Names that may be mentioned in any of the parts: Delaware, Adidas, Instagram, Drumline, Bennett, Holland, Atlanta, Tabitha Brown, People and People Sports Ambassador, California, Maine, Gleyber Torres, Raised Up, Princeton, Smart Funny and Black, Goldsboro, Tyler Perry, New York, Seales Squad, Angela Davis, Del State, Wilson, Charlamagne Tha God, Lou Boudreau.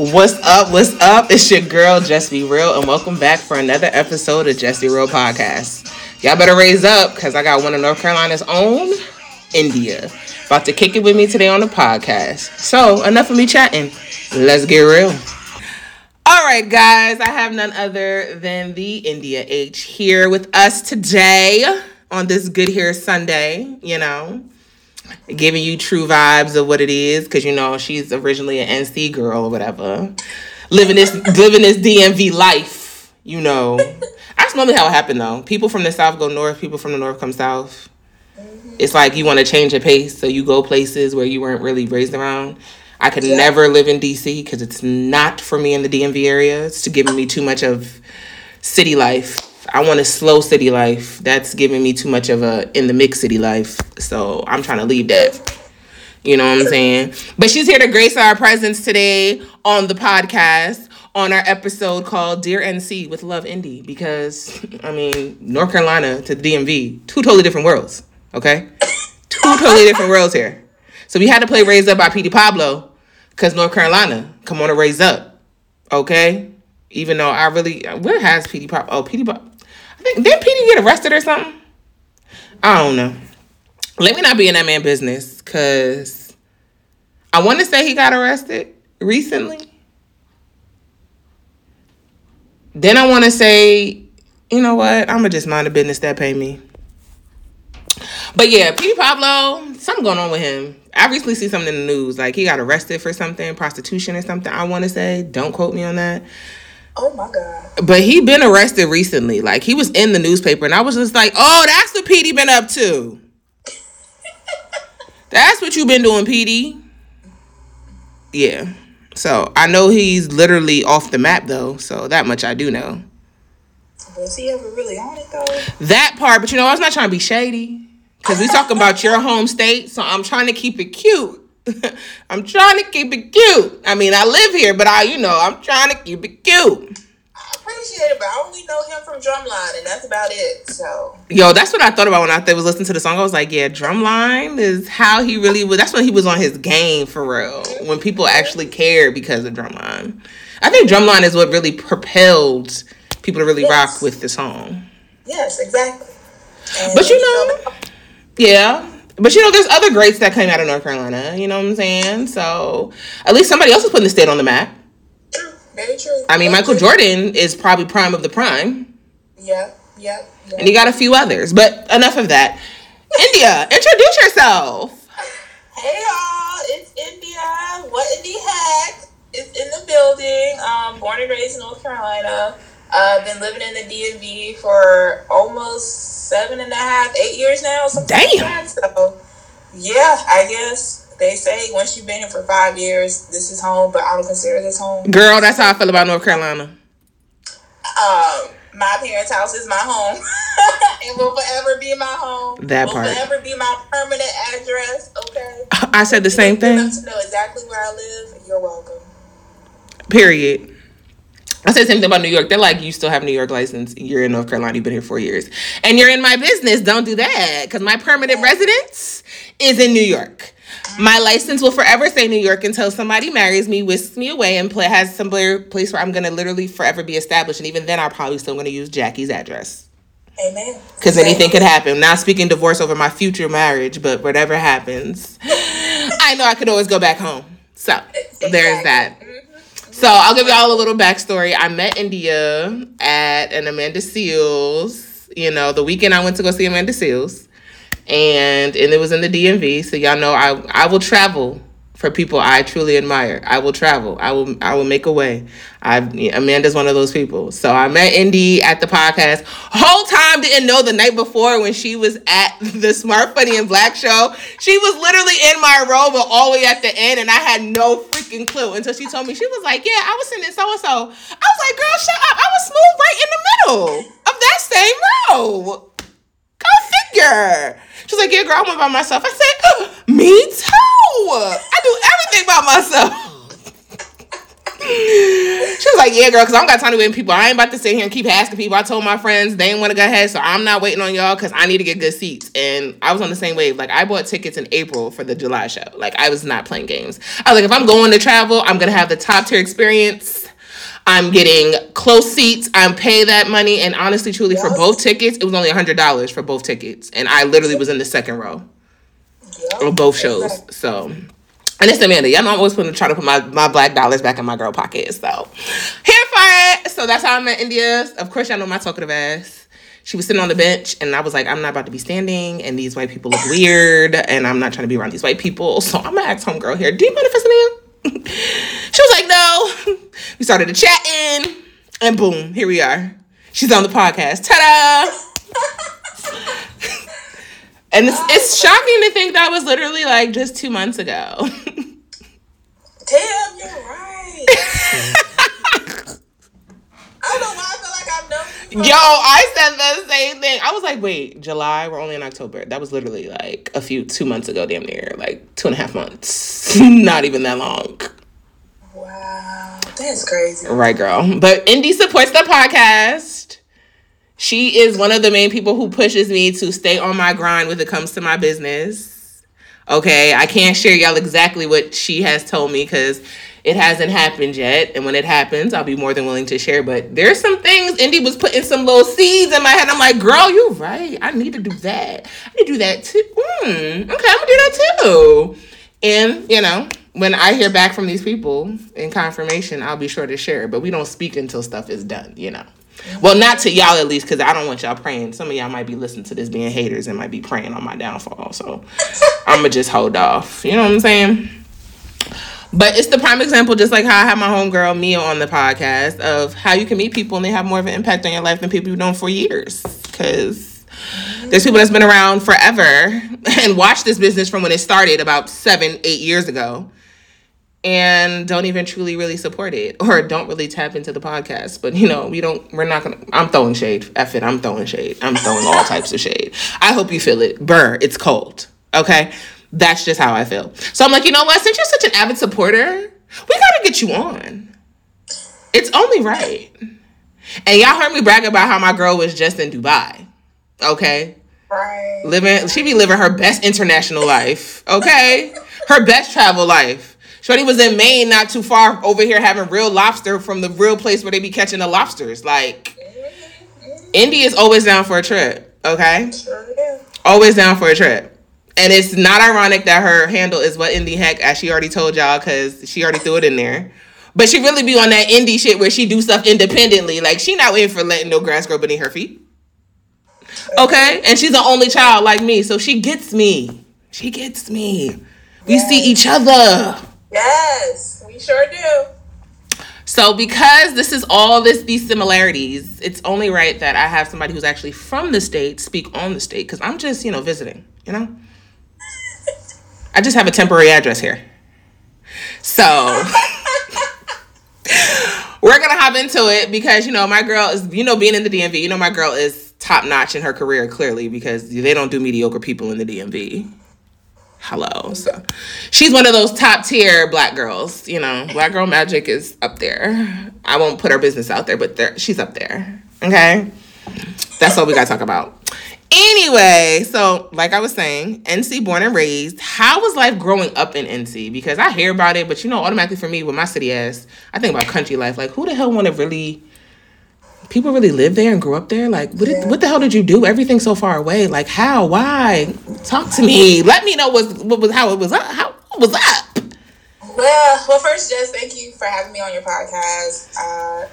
What's up? What's up? It's your girl, Just Be Real, and welcome back for another episode of Just Be Real Podcast. Y'all better raise up, because I got one of North Carolina's own, India, about to kick it with me today on the podcast. So, enough of me chatting. Let's get real. All right, guys. I have none other than the India H here with us today on this Good Hair Sunday, you know. Giving you true vibes of what it is, because you know she's originally an NC girl or whatever, living this DMV life. You know, that's normally how it happened though. People from the south go north. People from the north come south. Mm-hmm. It's like you want to change your pace, so you go places where you weren't really raised around. I could never live in DC because it's not for me in the DMV area. It's giving me too much of city life. I want a slow city life. That's giving me too much of a in the mix city life. So I'm trying to leave that. You know what I'm saying? But she's here to grace our presence today on the podcast on our episode called Dear NC with Love Indy. Because, I mean, North Carolina to the DMV, two totally different worlds. Okay? Two totally different worlds here. So we had to play Raised Up by Petey Pablo because North Carolina, come on and raise up. Okay? Even though I really, where has Petey Pablo? Oh, Petey Pablo. I think, didn't Petey get arrested or something? I don't know. Let me not be in that man's business, because I want to say he got arrested recently. Then I want to say, you know what? I'm going to just mind the business that pay me. But yeah, Petey Pablo, something going on with him. I recently see something in the news. Like, he got arrested for something, prostitution or something, I want to say. Don't quote me on that. Oh, my God. But he been arrested recently. Like, he was in the newspaper, and I was just like, oh, that's what Petey been up to. That's what you been doing, Petey. Yeah. So, I know he's literally off the map, though, so that much I do know. Was he ever really on it, though? That part, but, you know, I was not trying to be shady, because we talking about your home state, so I'm trying to keep it cute. I'm trying to keep it cute. I mean, I live here, but I'm trying to keep it cute. I appreciate it, but I only know him from Drumline, and that's about it. So, yo, that's what I thought about when I was listening to the song. I was like, yeah, Drumline is how he really was. That's when he was on his game for real. When people actually cared because of Drumline. I think Drumline is what really propelled people to really rock with the song. Yes, exactly. And but yeah. But, you know, there's other greats that came out of North Carolina. You know what I'm saying? So, at least somebody else is putting the state on the map. True. Very true. I mean, Michael Jordan is probably prime of the prime. Yeah. And you got a few others. But enough of that. India, introduce yourself. Hey, y'all. It's India. What in the heck? It's in the building. Born and raised in North Carolina. Been living in the DMV for almost 7.5, 8 years now. Damn. So, yeah, I guess they say once you've been here for 5 years, this is home, but I don't consider this home. Girl, that's how I feel about North Carolina. My parents' house is my home. It will forever be my home. That part. It will forever be my permanent address, okay? I said the same thing. Enough to know exactly where I live, you're welcome. Period. I said the same thing about New York. They're like, you still have a New York license. You're in North Carolina. You've been here 4 years. And you're in my business. Don't do that. Because my permanent residence is in New York. My license will forever say New York until somebody marries me, whisks me away, and has some place where I'm going to literally forever be established. And even then, I'm probably still going to use Jackie's address. Amen. Because anything could happen. Not speaking divorce over my future marriage, but whatever happens, I know I could always go back home. So, there's that. So, I'll give y'all a little backstory. I met India at an Amanda Seales, the weekend I went to go see Amanda Seales. And it was in the DMV. So, y'all know I will travel for people I truly admire. I will travel. I will make a way. Amanda's one of those people. So, I met Indy at the podcast. Whole time didn't know the night before when she was at the Smart Funny and Black show. She was literally in my row, but all the way at the end, and I had no freaking clue until she told me. She was like, yeah, I was sitting in so-and-so. I was like, girl, shut up. I was smooth right in the middle of that same row. Go figure. She was like, yeah, girl, I went by myself. I said, me too. I do everything by myself. She was like, like, yeah, girl, because I don't got time to wait on people. I ain't about to sit here and keep asking people. I told my friends they ain't want to go ahead, so I'm not waiting on y'all because I need to get good seats. And I was on the same wave. Like, I bought tickets in April for the July show. Like, I was not playing games. I was like, if I'm going to travel, I'm going to have the top-tier experience. I'm getting close seats. I'm paying that money. And honestly, truly, yes, for both tickets, it was only $100 for both tickets. And I literally was in the second row of both shows. Exactly. So... and it's Amanda. Y'all know I'm always trying to put my black dollars back in my girl pocket. So, here for it. So, that's how I met India. Of course, y'all know my talkative ass. She was sitting on the bench, and I was like, I'm not about to be standing, and these white people look weird, and I'm not trying to be around these white people. So, I'm going to ask homegirl here, do you mind if I sit down? She was like, no. We started chatting, and boom, here we are. She's on the podcast. Ta-da! And it's shocking to think that was literally like just 2 months ago. Damn, you're right. I don't know why I feel like I've known you. Yo, I said the same thing. I was like, wait, July? We're only in October. That was literally like 2 months ago, damn near. Like 2.5 months. Not even that long. Wow. That's crazy. Right, girl. But Indy supports the podcast. She is one of the main people who pushes me to stay on my grind when it comes to my business. Okay, I can't share y'all exactly what she has told me because it hasn't happened yet. And when it happens, I'll be more than willing to share. But there's some things Indy was putting some little seeds in my head. I'm like, girl, you're right. I need to do that. I need to do that too. Okay, I'm going to do that too. And, you know, when I hear back from these people in confirmation, I'll be sure to share. But we don't speak until stuff is done, you know. Well, not to y'all, at least, because I don't want y'all praying. Some of y'all might be listening to this being haters and might be praying on my downfall. So I'm going to just hold off. You know what I'm saying? But it's the prime example, just like how I had my homegirl Mia on the podcast, of how you can meet people and they have more of an impact on your life than people you've known for years. Because there's people that's been around forever and watched this business from when it started about 7-8 years ago. And don't even truly really support it or don't really tap into the podcast. But, you know, we're not going to. I'm throwing shade. F it. I'm throwing shade. I'm throwing all types of shade. I hope you feel it. Burr. It's cold. Okay. That's just how I feel. So I'm like, you know what? Since you're such an avid supporter, we got to get you on. It's only right. And y'all heard me brag about how my girl was just in Dubai. Okay. Right. She be living her best international life. Okay. Her best travel life. Shorty was in Maine, not too far over here, having real lobster from the real place where they be catching the lobsters. Like, Indy is always down for a trip, okay? Sure, yeah. Always down for a trip. And it's not ironic that her handle is What in the Heck, as she already told y'all, because she already threw it in there. But she really be on that indie shit where she do stuff independently. Like, she not waiting for letting no grass grow beneath her feet. Okay? And she's an only child like me, so she gets me. She gets me. We see each other. Yes, we sure do. So because this is all these similarities, it's only right that I have somebody who's actually from the state speak on the state, because I'm just, visiting, I just have a temporary address here. So we're going to hop into it because, my girl is, being in the DMV, my girl is top notch in her career, clearly, because they don't do mediocre people in the DMV. Hello. So she's one of those top tier black girls. Black girl magic is up there. I won't put her business out there, but she's up there. Okay. That's all we got to talk about. Anyway, so like I was saying, NC born and raised. How was life growing up in NC? Because I hear about it, but automatically for me with my city ass, I think about country life. Like, who the hell want to really... people really live there and grew up there? Like, what the hell did you do? Everything's so far away. Like, how? Why? Talk to me. Let me know what was up. Well, first, Jess, thank you for having me on your podcast.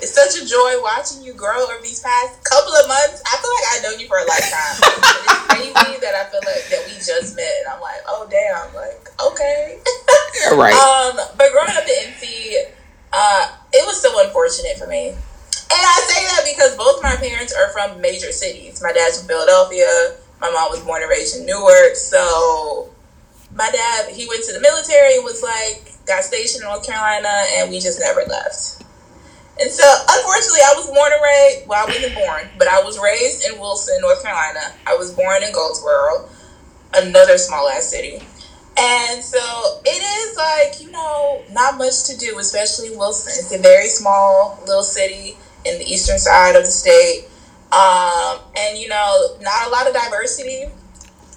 It's such a joy watching you grow over these past couple of months. I feel like I've known you for a lifetime. It's crazy that I feel like that we just met. And I'm like, oh, damn. Like, okay. Right. But growing up in NC, it was so unfortunate for me. And I say that because both my parents are from major cities. My dad's from Philadelphia. My mom was born and raised in Newark. So my dad, he went to the military, got stationed in North Carolina, and we just never left. And so, unfortunately, I was born and raised, well, I wasn't born, but I was raised in Wilson, North Carolina. I was born in Goldsboro, another small-ass city. And so it is like, you know, not much to do, especially Wilson. It's a very small little city in the eastern side of the state. And, you know, not a lot of diversity,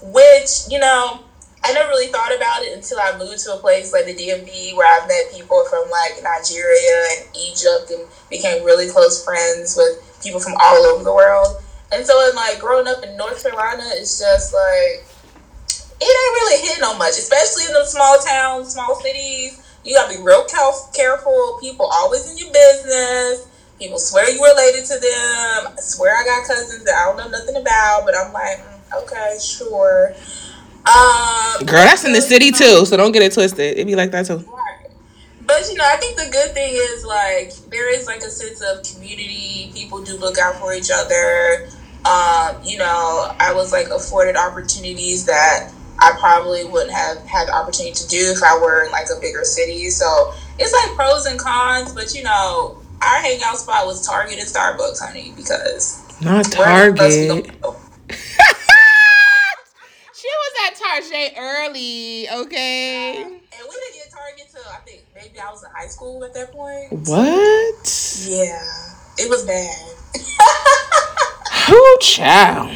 which, you know, I never really thought about it until I moved to a place like the DMV where I've met people from like Nigeria and Egypt and became really close friends with people from all over the world. And so in like growing up in North Carolina, it's just like, it ain't really hitting on much, especially in those small towns, small cities. You gotta be real careful. People always in your business. People swear you related to them. I swear I got cousins that I don't know nothing about, but I'm like, okay, sure. Girl, that's in the city too, so don't get it twisted. It'd be like that too. Right. But, you know, I think the good thing is, like, there is, like, a sense of community. People do look out for each other. You know, I was, like, afforded opportunities that I probably wouldn't have had the opportunity to do if I were in, like, a bigger city. So it's, like, pros and cons, but, you know, our hangout spot was Target and Starbucks, honey, because... Not Target. Target early, okay. And we didn't get Target till I think maybe I was in high school at that point. What? Yeah, it was bad. Oh, child.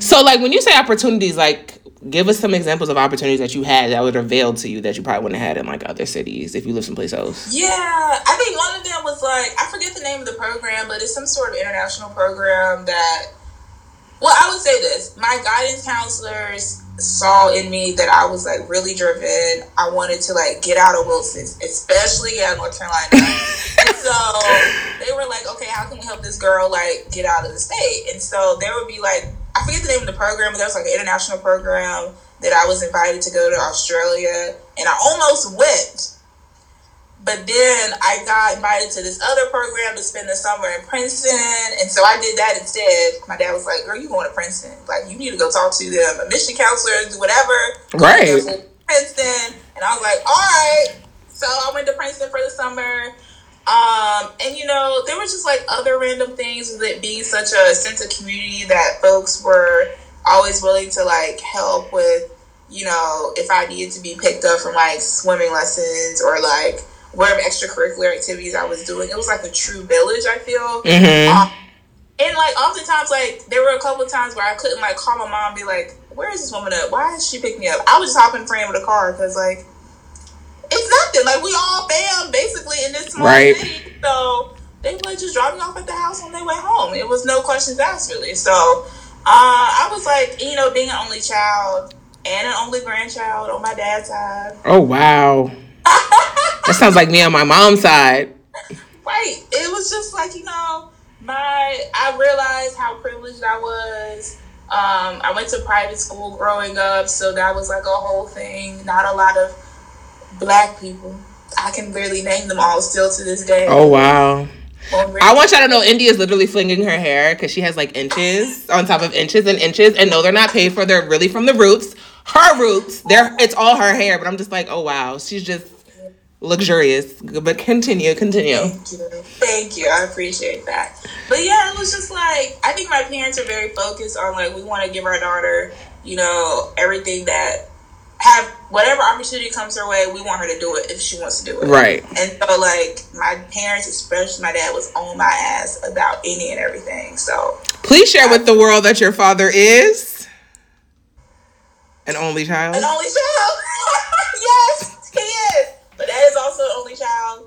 So, like, when you say opportunities, like, give us some examples of opportunities that you had that would reveal to you that you probably wouldn't have had in like other cities if you live someplace else. Yeah, I think one of them was like, I forget the name of the program, but it's some sort of international program that. Well, I would say this. My guidance counselors saw in me that I was, like, really driven. I wanted to, like, get out of Wilson, especially out of North Carolina. And so they were like, okay, how can we help this girl, like, get out of the state? And so there would be, like, I forget the name of the program, but there was, like, an international program that I was invited to go to Australia. And I almost went. But then I got invited to this other program to spend the summer in Princeton. And so I did that instead. My dad was like, girl, you going to Princeton. Like, you need to go talk to them, admission counselors, whatever. Right. Go to Princeton. And I was like, all right. So I went to Princeton for the summer. And, you know, there was just, like, other random things with it being such a sense of community that folks were always willing to, like, help with, you know, if I needed to be picked up from, like, swimming lessons or, like, whatever extracurricular activities I was doing. It was like a true village, I feel. Mm-hmm. And like oftentimes, like there were a couple of times where I couldn't like call my mom and be like, where is this woman at? Why is she picking me up? I was just hopping frame with a car because like it's nothing. Like we all fam basically in this small city. So they were like just dropping off at the house when they went home. It was no questions asked really. So I was like, you know, being an only child and an only grandchild on my dad's side. Oh wow. That sounds like me on my mom's side. Right. It was just like, you know, I realized how privileged I was. I went to private school growing up, so that was like a whole thing. Not a lot of black people. I can barely name them all still to this day. Oh, wow. I want y'all to know India is literally flinging her hair because she has like inches on top of inches and inches. And no, they're not paid for. They're really from the roots. Her roots. It's all her hair. But I'm just like, oh, wow. She's just luxurious. But continue. Thank you. I appreciate that. But yeah, it was just like, I think my parents are very focused on like, we want to give our daughter, you know, everything that whatever opportunity comes her way, we want her to do it if she wants to do it. Right. And so like my parents, especially my dad, was on my ass about any and everything. So please share with the world that your father is an only child. Yes. He is. But that is also the only child.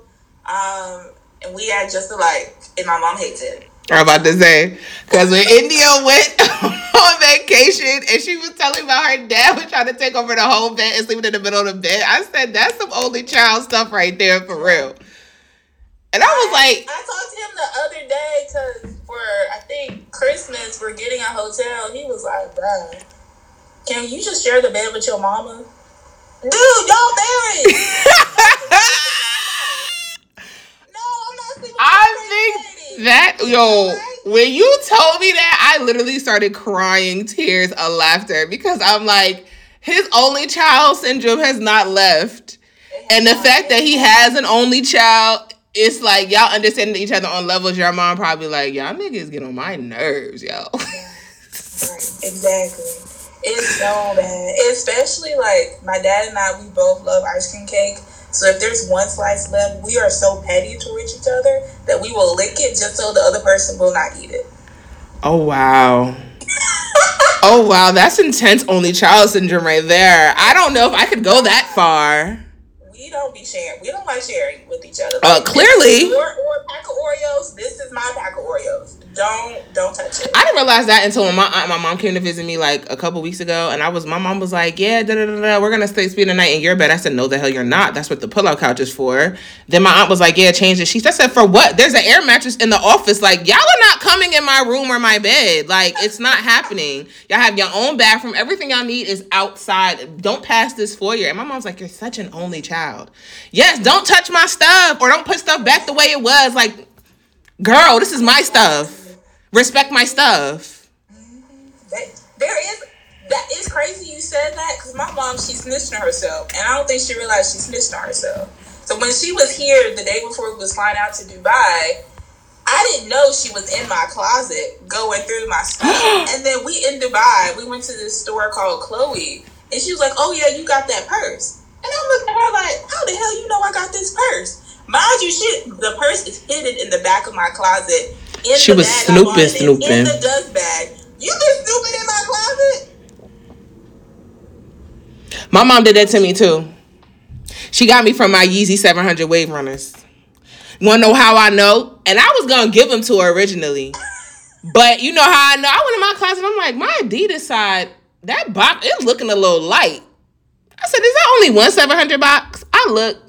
And we had just alike. And my mom hates it. I'm about to say. Because when India went on vacation and she was telling about her dad was trying to take over the whole bed and sleeping in the middle of the bed, I said, that's some only child stuff right there for real. And I was like... I talked to him the other day because for, I think, Christmas, we're getting a hotel. He was like, bruh, can you just share the bed with your mama? Dude, y'all married. No, I'm not sleeping with that yo, when you told me that, I literally started crying tears of laughter because I'm like, his only child syndrome has not left. And the fact that he has an only child, it's like y'all understanding each other on levels. Your mom probably like, y'all niggas get on my nerves, yo. Right, exactly. It's so bad. Especially, like, my dad and I, we both love ice cream cake. So if there's one slice left, we are so petty towards each other that we will lick it just so the other person will not eat it. Oh, wow. Oh, wow. That's intense only child syndrome right there. I don't know if I could go that far. We don't be sharing. We don't like sharing with each other. Like, clearly. Or pack of Oreos. This is my pack of Oreos. Don't touch it. I didn't realize that until when my mom came to visit me like a couple weeks ago, and my mom was like, yeah, we're gonna stay spend the night in your bed. I said, no, the hell you're not. That's what the pullout couch is for. Then my aunt was like, yeah, change the sheets. I said, for what? There's an air mattress in the office. Like, y'all are not coming in my room or my bed. Like, it's not happening. Y'all have your own bathroom. Everything y'all need is outside. Don't pass this foyer. And my mom's like, you're such an only child. Yes, don't touch my stuff or don't put stuff back the way it was. Like, girl, this is my stuff. Respect my stuff. That is crazy you said that, because my mom, she snitched on herself, and I don't think she realized she snitched on herself. So when she was here the day before we was flying out to Dubai, I didn't know she was in my closet going through my stuff. And then we in Dubai, we went to this store called Chloe, and she was like, oh yeah, you got that purse. And I'm looking at her like, how the hell you know I got this purse? Mind you, the purse is hidden in the back of my closet. She was snooping. In the dust bag. You been snooping in my closet? My mom did that to me too. She got me from my Yeezy 700 Wave Runners. You want to know how I know? And I was going to give them to her originally. But you know how I know? I went in my closet and I'm like, my Adidas side, that box is looking a little light. I said, is that only one 700 box? I looked.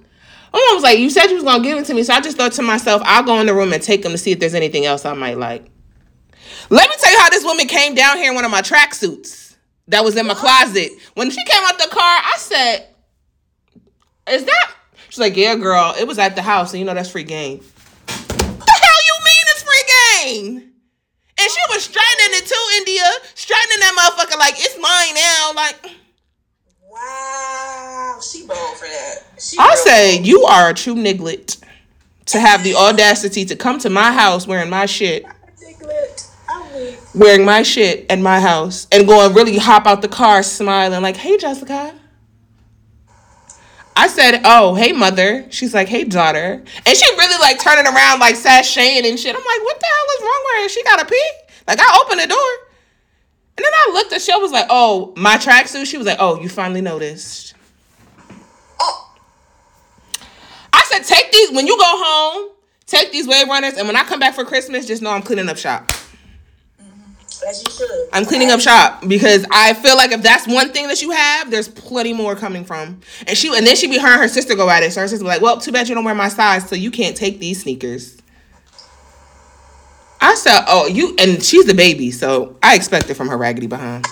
My mom was like, you said you was going to give it to me. So I just thought to myself, I'll go in the room and take them to see if there's anything else I might like. Let me tell you how this woman came down here in one of my tracksuits that was in my closet. When she came out the car, I said, is that? She's like, yeah, girl. It was at the house. And you know that's free game. What the hell you mean it's free game? And she was straightening it too, India. Straightening that motherfucker like, it's mine now. Like... wow, she bold for that. I say, you are a true niglet to have the audacity to come to my house wearing my shit. Wearing my shit at my house and go and really hop out the car smiling like, hey, Jessica. I said, oh, hey, mother. She's like, hey, daughter. And she really like turning around like sashaying and shit. I'm like, what the hell is wrong with her? She got a pee? Like, I opened the door. And then I looked at she was like, oh, my tracksuit? She was like, oh, you finally noticed. Oh. I said, take these. When you go home, take these Wave Runners. And when I come back for Christmas, just know I'm cleaning up shop. Mm-hmm. As you should. I'm cleaning up shop. Because I feel like if that's one thing that you have, there's plenty more coming from. And then she'd be her and her sister go at it. So her sister be like, well, too bad you don't wear my size, so you can't take these sneakers. I said, oh, you, and she's the baby, so I expect it from her raggedy behind.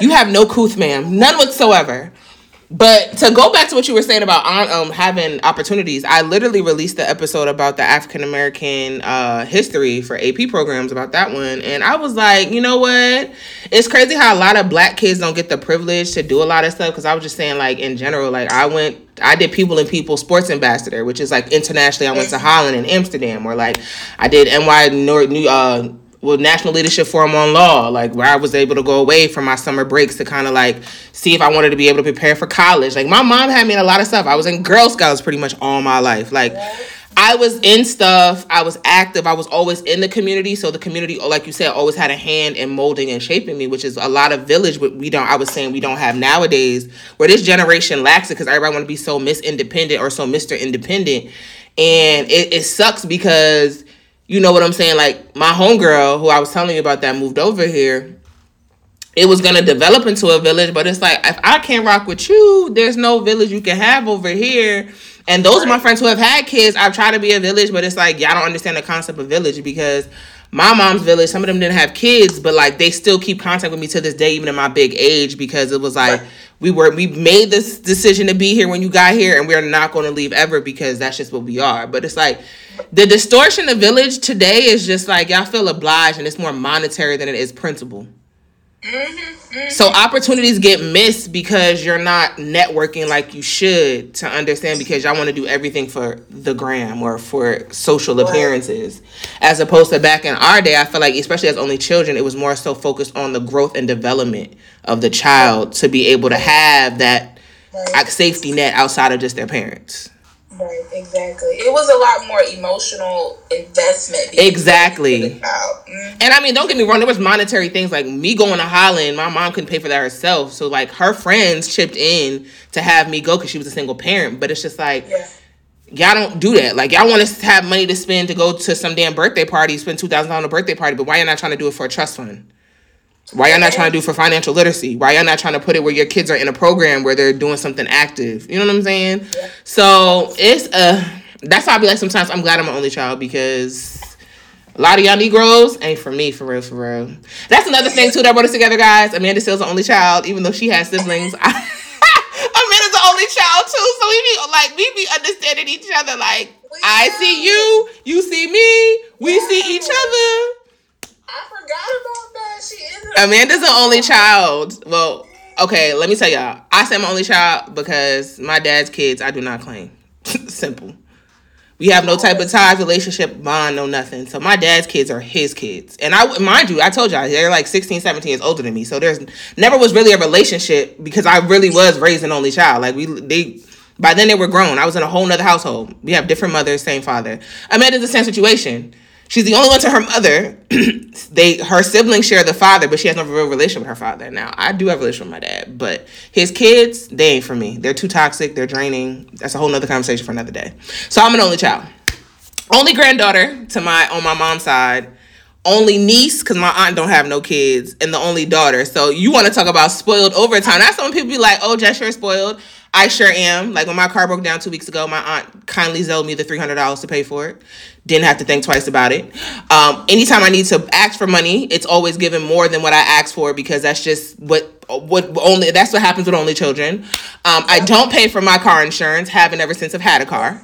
You have no couth, ma'am. None whatsoever. But to go back to what you were saying about having opportunities, I literally released the episode about the African-American history for AP programs about that one. And I was like, you know what? It's crazy how a lot of black kids don't get the privilege to do a lot of stuff. Because I was just saying, like, in general, like, I did People and People Sports Ambassador, which is, like, internationally, I went to Holland and Amsterdam. Or, like, I did National Leadership Forum on Law, like where I was able to go away from my summer breaks to kind of like see if I wanted to be able to prepare for college. Like my mom had me in a lot of stuff. I was in Girl Scouts pretty much all my life. Like I was in stuff. I was active. I was always in the community. So the community, like you said, always had a hand in molding and shaping me, which is a lot of village. I was saying we don't have nowadays where this generation lacks it because everybody want to be so Miss Independent or so Mr. Independent. And it sucks because you know what I'm saying? Like, my homegirl, who I was telling you about that moved over here, it was going to develop into a village, but it's like, if I can't rock with you, there's no village you can have over here. And those are my friends who have had kids. I've tried to be a village, but it's like, y'all don't understand the concept of village because my mom's village, some of them didn't have kids, but, like, they still keep contact with me to this day, even in my big age, because it was like, we made this decision to be here when you got here, and we're not going to leave ever because that's just what we are. But it's like, the distortion of village today is just like, y'all feel obliged, and it's more monetary than it is principle. So opportunities get missed because you're not networking like you should to understand, because y'all want to do everything for the gram or for social appearances, as opposed to back in our day, I feel like, especially as only children, it was more so focused on the growth and development of the child to be able to have that safety net outside of just their parents. Right, exactly. It was a lot more emotional investment. Exactly. Mm-hmm. And I mean, don't get me wrong, there was monetary things, like me going to Holland, my mom couldn't pay for that herself. So like her friends chipped in to have me go because she was a single parent. But it's just like, y'all don't do that. Like, y'all want us to have money to spend to go to some damn birthday party, spend $2,000 on a birthday party, but why y'all not trying to do it for a trust fund? Why y'all not trying to do it for financial literacy? Why y'all not trying to put it where your kids are in a program where they're doing something active? You know what I'm saying? Yeah. So it's that's why I be like, sometimes I'm glad I'm an only child, because a lot of y'all Negroes ain't for me, for real, for real. That's another thing too that brought us together, guys. Amanda Seales the only child, even though she has siblings. Amanda's the only child too, so we be understanding each other. Like, I see you, you see me, we see each other. I forgot about that. She is. Amanda's the only child. Well, okay, let me tell y'all. I say I'm the only child because my dad's kids, I do not claim. Simple. We have no type of tie, relationship, bond, no nothing. So my dad's kids are his kids. And I, mind you, I told y'all, they're like 16, 17 years older than me. So there's never was really a relationship because I really was raised an only child. Like, by then they were grown. I was in a whole nother household. We have different mothers, same father. Amanda's the same situation. She's the only one to her mother. Her siblings share the father, but she has no real relationship with her father. Now, I do have a relationship with my dad, but his kids, they ain't for me. They're too toxic. They're draining. That's a whole nother conversation for another day. So I'm an only child. Only granddaughter on my mom's side. Only niece, because my aunt don't have no kids. And the only daughter. So you want to talk about spoiled overtime. That's when people be like, oh, Jess, you're spoiled. I sure am. Like, when my car broke down 2 weeks ago, my aunt kindly zelled me the $300 to pay for it. Didn't have to think twice about it. Anytime I need to ask for money, it's always given more than what I asked for, because that's just that's what happens with only children. I don't pay for my car insurance. Haven't ever since I've had a car.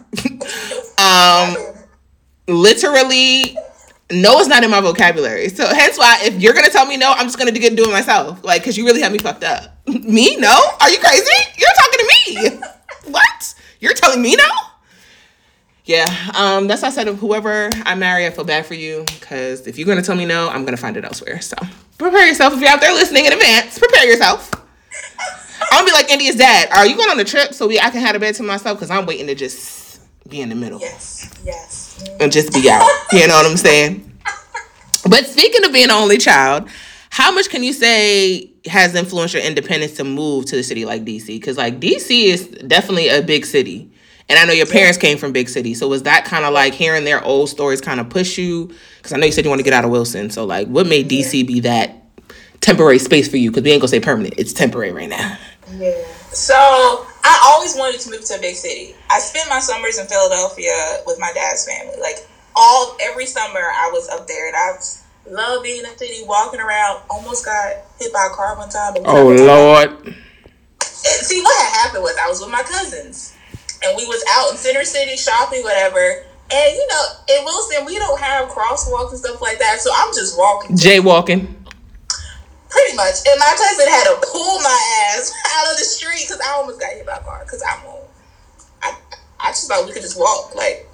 Literally, no is not in my vocabulary. So hence why, if you're going to tell me no, I'm just going to get do it myself. Like, because you really have me fucked up. Me? No? Are you crazy? You're talking to me. What? You're telling me no? Yeah, that's why I said, whoever I marry, I feel bad for you, because if you're going to tell me no, I'm going to find it elsewhere. So prepare yourself. If you're out there listening in advance, prepare yourself. I'll be like India's dad. Are you going on a trip I can have a bed to myself? Because I'm waiting to just be in the middle. Yes. And just be out. You know what I'm saying? But speaking of being an only child, how much can you say has influenced your independence to move to the city like DC? Because like DC is definitely a big city. And I know your parents came from big cities. So was that kind of like hearing their old stories kind of push you? Because I know you said you want to get out of Wilson. So like, what made DC be that temporary space for you? Because we ain't going to say permanent. It's temporary right now. Yeah. So I always wanted to move to a big city. I spent my summers in Philadelphia with my dad's family. Like every summer I was up there, and I loved being in the city, walking around. Almost got hit by a car one time. Oh, Lord. See, what had happened was I was with my cousins. And we was out in Center City shopping, whatever. And, you know, in Wilson, we don't have crosswalks and stuff like that. So I'm just walking. Jaywalking. Pretty much. And my cousin had to pull my ass out of the street because I almost got hit by a car. Because I'm old. I just thought we could just walk. Like.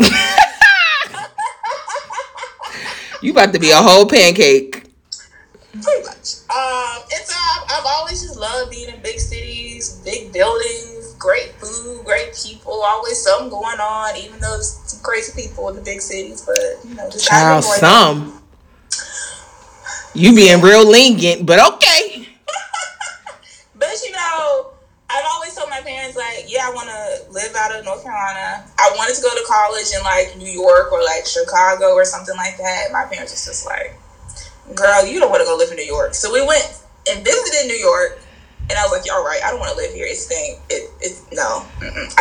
You about to be a whole pancake. Pretty much. And so I've always just loved being in big cities, big buildings. Great food, great people, always something going on, even though there's some crazy people in the big cities, but, you know, just child, some. You being real lenient, but okay. But, you know, I've always told my parents, like, I want to live out of North Carolina. I wanted to go to college in, like, New York or, like, Chicago or something like that. My parents was just like, girl, you don't want to go live in New York. So we went and visited New York. And I was like, y'all right, I don't want to live here. I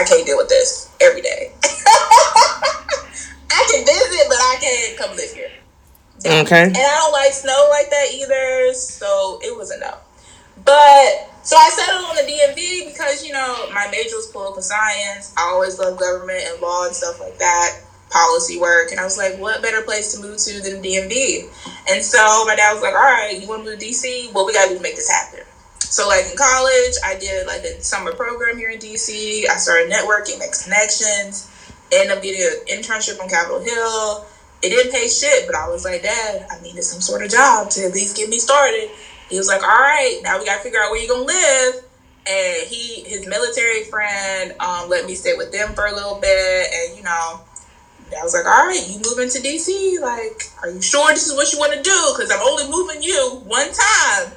can't deal with this every day. I can visit, but I can't come live here. Okay. And I don't like snow like that either, so it was a no. But, so I settled on the DMV because, you know, my major was political science. I always loved government and law and stuff like that. policy work. And I was like, what better place to move to than DMV? And so my dad was like, all right, you want to move to DC? Well, we got to make this happen. So, like, in college, I did, like, a summer program here in DC. I started networking, making connections, ended up getting an internship on Capitol Hill. It didn't pay shit, but I was like, Dad, I needed some sort of job to at least get me started. He was like, all right, now we got to figure out where you're going to live. And his military friend let me stay with them for a little bit. And, you know, I was like, all right, you moving to D.C.? Like, are you sure this is what you want to do? Because I'm only moving you one time.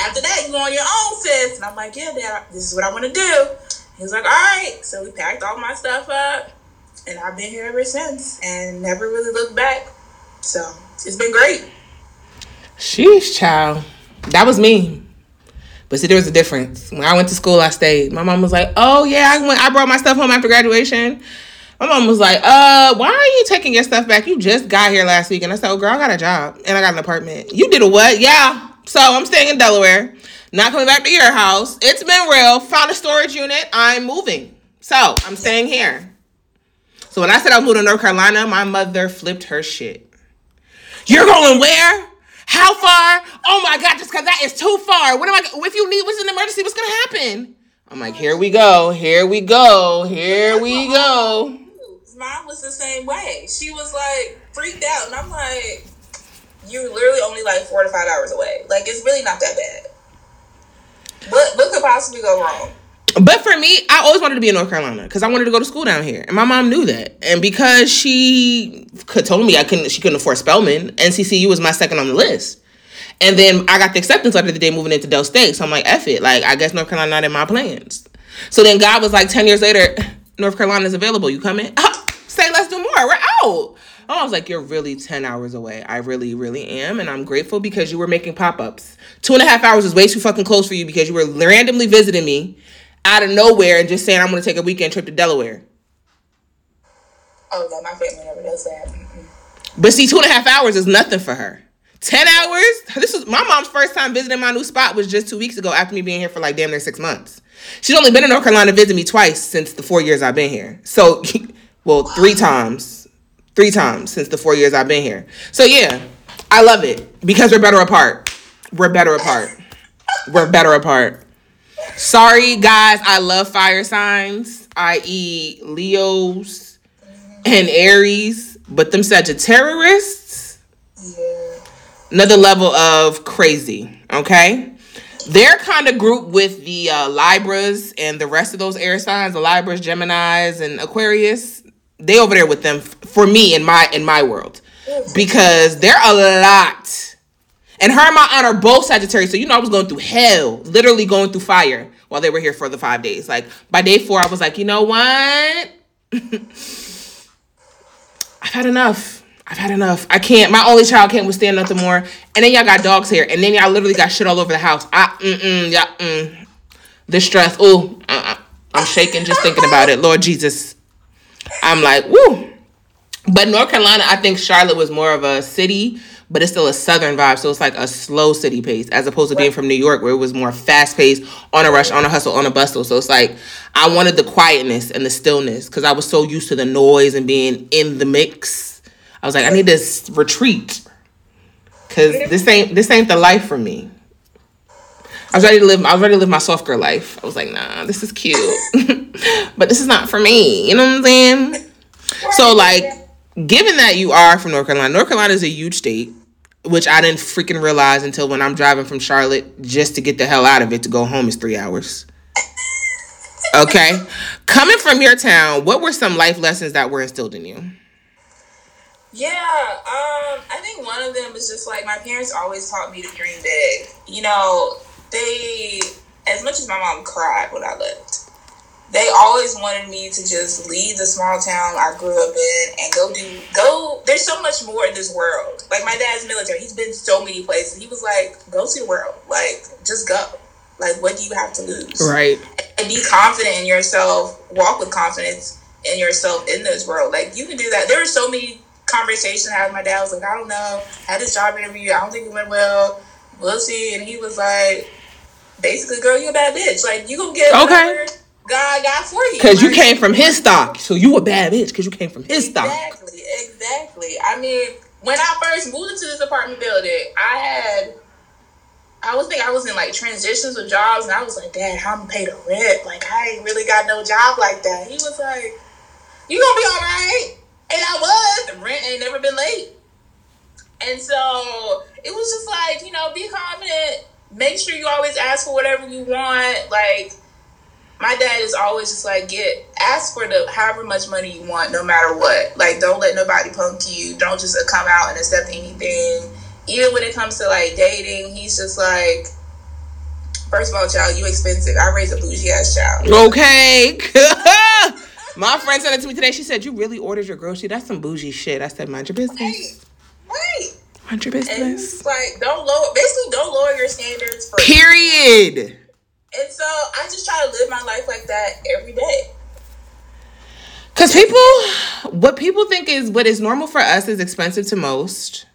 After that, you go on your own, sis. And I'm like, yeah, Dad, this is what I want to do. He was like, all right. So we packed all my stuff up. And I've been here ever since and never really looked back. So it's been great. Sheesh, child. That was me. But see, there was a difference. When I went to school, I stayed. My mom was like, oh, yeah, I brought my stuff home after graduation. My mom was like, why are you taking your stuff back? You just got here last week. And I said, oh, girl, I got a job. And I got an apartment. You did a what? Yeah. So I'm staying in Delaware. Not coming back to your house. It's been real. Found a storage unit. I'm moving. So I'm staying here. So when I said I moved to North Carolina, my mother flipped her shit. You're going where? How far? Oh my God, just because that is too far. What am I? If you need, what's an emergency? What's going to happen? I'm like, here we go. Here we go. Here we go. Mine was the same way. She was like freaked out. And I'm like, you're literally only like 4 to 5 hours away. Like, it's really not that bad. What could possibly go wrong? But for me, I always wanted to be in North Carolina because I wanted to go to school down here. And my mom knew that. And because she told me she couldn't afford Spelman, NCCU was my second on the list. And then I got the acceptance letter the day moving into Del State. So I'm like, F it. Like, I guess North Carolina not in my plans. So then God was like, 10 years later, North Carolina's available. You coming? Say, let's do more. We're out. I was like, you're really 10 hours away. I really, really am. And I'm grateful because you were making pop-ups. 2.5 hours is way too fucking close for you because you were randomly visiting me out of nowhere and just saying I'm going to take a weekend trip to Delaware. Oh, no, my family never does that. Mm-hmm. But see, 2.5 hours is nothing for her. 10 hours? This was my mom's first time visiting my new spot was just 2 weeks ago after me being here for like damn near 6 months. She's only been in North Carolina to visit me twice since the 4 years I've been here. So, well, three times since the 4 years I've been here. So, yeah, I love it because we're better apart. We're better apart. We're better apart. Sorry, guys, I love fire signs, i.e. Leos and Aries, but them Sagittarius, another level of crazy, okay? They're kind of grouped with the Libras and the rest of those air signs, the Libras, Geminis, and Aquarius. They over there with them, for me, in my world, because they're a lot. And her and my aunt are both Sagittarius, so you know I was going through hell, literally going through fire while they were here for the 5 days. Like, by day 4, I was like, you know what? I've had enough. I can't. My only child can't withstand nothing more. And then y'all got dogs here, and then y'all literally got shit all over the house. The stress. Ooh, I'm shaking just thinking about it. Lord Jesus. I'm like, woo. But North Carolina, I think Charlotte was more of a city, but it's still a southern vibe, so it's like a slow city pace, as opposed to being from New York, where it was more fast-paced, on a rush, on a hustle, on a bustle. So it's like I wanted the quietness and the stillness because I was so used to the noise and being in the mix. I was like, I need this retreat because this ain't the life for me. I was ready to live my soft girl life. I was like, nah, this is cute, but this is not for me. You know what I'm saying? So like, given that you are from North Carolina is a huge state, which I didn't freaking realize until when I'm driving from Charlotte just to get the hell out of it to go home is 3 hours. Okay. Coming from your town, what were some life lessons that were instilled in you? Yeah, I think one of them is just like my parents always taught me to dream big. You know, they, as much as my mom cried when I left, they always wanted me to just leave the small town I grew up in and go. There's so much more in this world. Like, my dad's military. He's been so many places. He was like, go see the world. Like, just go. Like, what do you have to lose? Right. And be confident in yourself. Walk with confidence in yourself in this world. Like, you can do that. There were so many conversations I had with my dad. I was like, I don't know. I had this job interview. I don't think it went well. We'll see. And he was like, basically, girl, you're a bad bitch. Like, you gonna get okay. God got for you. Because you came from his stock. So you a bad bitch because you came from his stock. Exactly, exactly. I mean, when I first moved into this apartment building, I was in like transitions with jobs, and I was like, Dad, how I'm gonna pay the rent? Like, I ain't really got no job like that. He was like, you gonna be all right. And I was. The rent ain't never been late. And so it was just like, you know, be confident. Make sure you always ask for whatever you want. Like, my dad is always just like, ask for the however much money you want, no matter what. Like, don't let nobody punk you. Don't just come out and accept anything. Even when it comes to like dating, he's just like, first of all, child, you expensive. I raised a bougie ass child. Okay. My friend said it to me today. She said, you really ordered your grocery? That's some bougie shit. I said, mind your business. Wait. Mind your business. And it's like, don't lower your standards. Period. And so I just try to live my life like that every day. Because what people think is what is normal for us is expensive to most.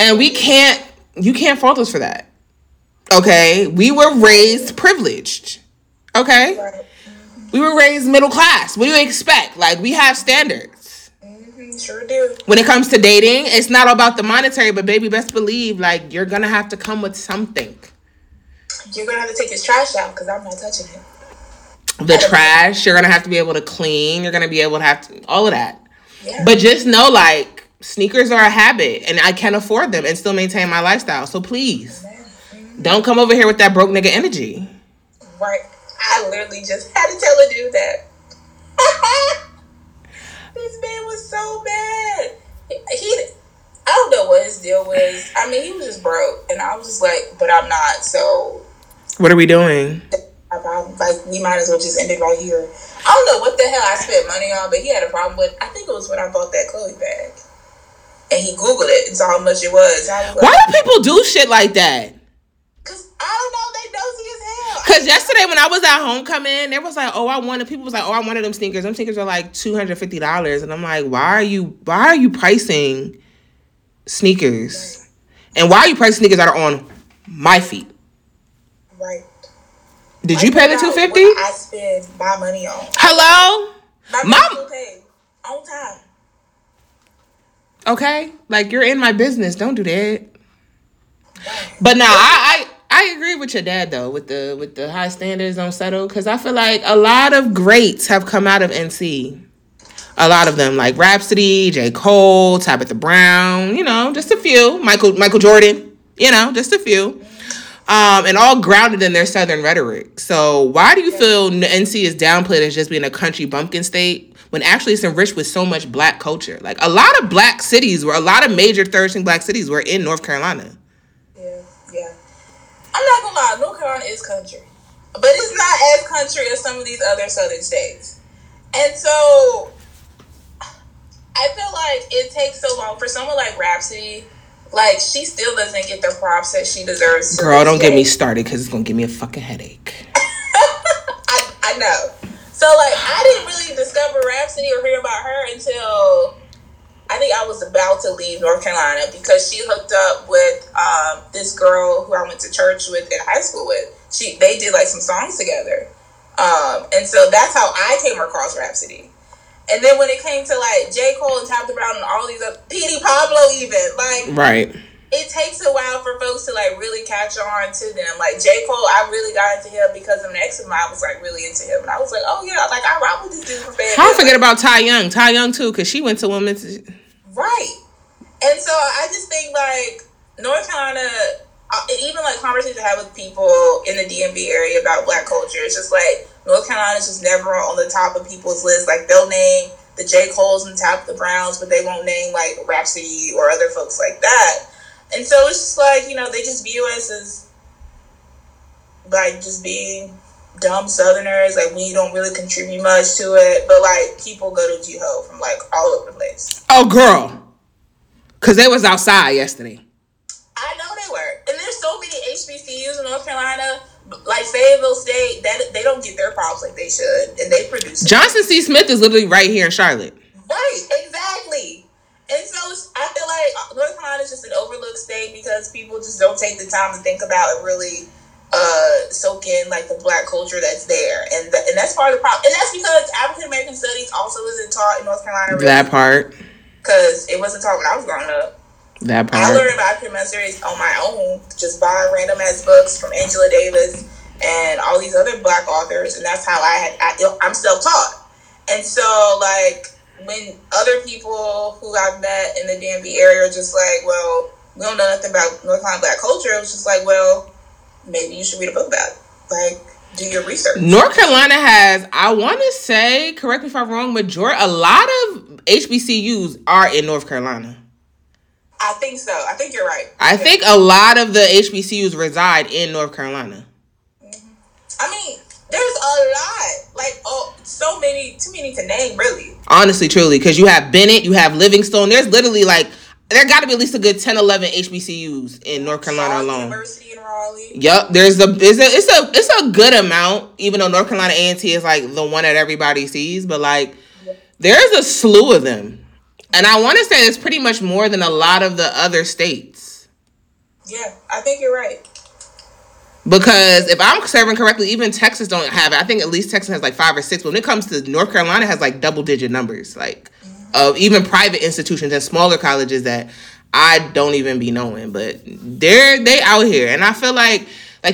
And you can't fault us for that. Okay? We were raised privileged. Okay? Right. We were raised middle class. What do you expect? Like, we have standards. Mm-hmm, sure do. When it comes to dating, it's not about the monetary, but baby, best believe, like, you're going to have to come with something. You're going to have to take his trash out because I'm not touching it. The trash, you're going to have to be able to clean. You're going to be able to all of that. Yeah. But just know, like, sneakers are a habit and I can afford them and still maintain my lifestyle. So please, mm-hmm. Don't come over here with that broke nigga energy. Right. I literally just had to tell a dude that. This man was so bad. I don't know what his deal was. I mean, he was just broke. And I was just like, but I'm not, so... What are we doing? I'm like, we might as well just end it right here. I don't know what the hell I spent money on, but he had a problem with... I think it was when I bought that Chloe bag. And he Googled it and saw how much it was. I was like, why do people do shit like that? Because, I don't know, they nosy as hell. Because yesterday when I was at homecoming, there was like, I wanted them sneakers. Them sneakers are like $250. And I'm like, why are you pricing sneakers? And why are you pricing sneakers that are on my feet? Right. Did you pay the $250? I spend my money on. Hello? My money paid on time. Okay? Like, you're in my business. Don't do that. Right. But now I agree with your dad though, with the high standards, don't settle, because I feel like a lot of greats have come out of NC. A lot of them, like Rhapsody, J. Cole, Tabitha Brown, you know, just a few. Michael Jordan, you know, just a few. And all grounded in their Southern rhetoric. So why do you feel NC is downplayed as just being a country bumpkin state when actually it's enriched with so much black culture? Like, a lot of major flourishing black cities were in North Carolina. Yeah. I'm not gonna lie, North Carolina is country. But it's not as country as some of these other Southern states. And so... I feel like it takes so long for someone like Rhapsody, like, she still doesn't get the props that she deserves. Girl, don't get me started because it's going to give me a fucking headache. I know. So, like, I didn't really discover Rhapsody or hear about her until I think I was about to leave North Carolina because she hooked up with this girl who I went to church with in high school with. They did, like, some songs together. And so that's how I came across Rhapsody. And then when it came to, like, J. Cole and Tabitha Brown and all these other... Petey Pablo even, like... Right. It takes a while for folks to, like, really catch on to them. Like, J. Cole, I really got into him because of an ex of mine. I was, like, really into him. And I was like, oh, yeah, like, I rock with this dude for bad. I'll forget about Ty Young. Ty Young, too, because she went to women's... Right. And so I just think, like, North Carolina... even, like, conversations I had with people in the DMV area about black culture, it's just, like... North Carolina's just never on the top of people's list. Like, they'll name the J. Coles and Tabitha Browns, but they won't name, like, Rhapsody or other folks like that. And so it's just like, you know, they just view us as, like, just being dumb Southerners. Like, we don't really contribute much to it. But, like, people go to G-Ho from, like, all over the place. Oh, girl. Because they was outside yesterday. I know they were. And there's so many HBCUs in North Carolina. Like Fayetteville State, that they don't get their props like they should, and they produce it. Johnson C. Smith is literally right here in Charlotte. Right, exactly. And so I feel like North Carolina is just an overlooked state because people just don't take the time to think about and really soak in like the black culture that's there, and that's part of the problem. And that's because African American studies also isn't taught in North Carolina. Really. That part, because it wasn't taught when I was growing up. That part. I learned about African American studies on my own, just buying random ass books from Angela Davis and all these other black authors, and that's how I'm self taught. And so like when other people who I've met in the DMV area are just like, well, we don't know nothing about North Carolina black culture. It was just like, well, maybe you should read a book about it. Like, do your research. North Carolina has, I want to say, correct me if I'm wrong, a lot of HBCUs are in North Carolina. I think so. I think you're right. I think a lot of the HBCUs reside in North Carolina. Mm-hmm. I mean, there's a lot. Like, oh, so many, too many to name, really. Honestly, truly, because you have Bennett, you have Livingstone. There's literally, like, there got to be at least a good 10, 11 HBCUs in North Carolina Charlotte alone. University in Raleigh. Yep, it's a good amount. Even though North Carolina A&T is like the one that everybody sees, but like there's a slew of them, and I want to say it's pretty much more than a lot of the other states. Yeah, I think you're right. Because if I'm serving correctly, even Texas don't have it. I think at least Texas has like 5 or 6. But when it comes to North Carolina, it has like double digit numbers, like. Of even private institutions and smaller colleges that I don't even be knowing, but they out here. And I feel like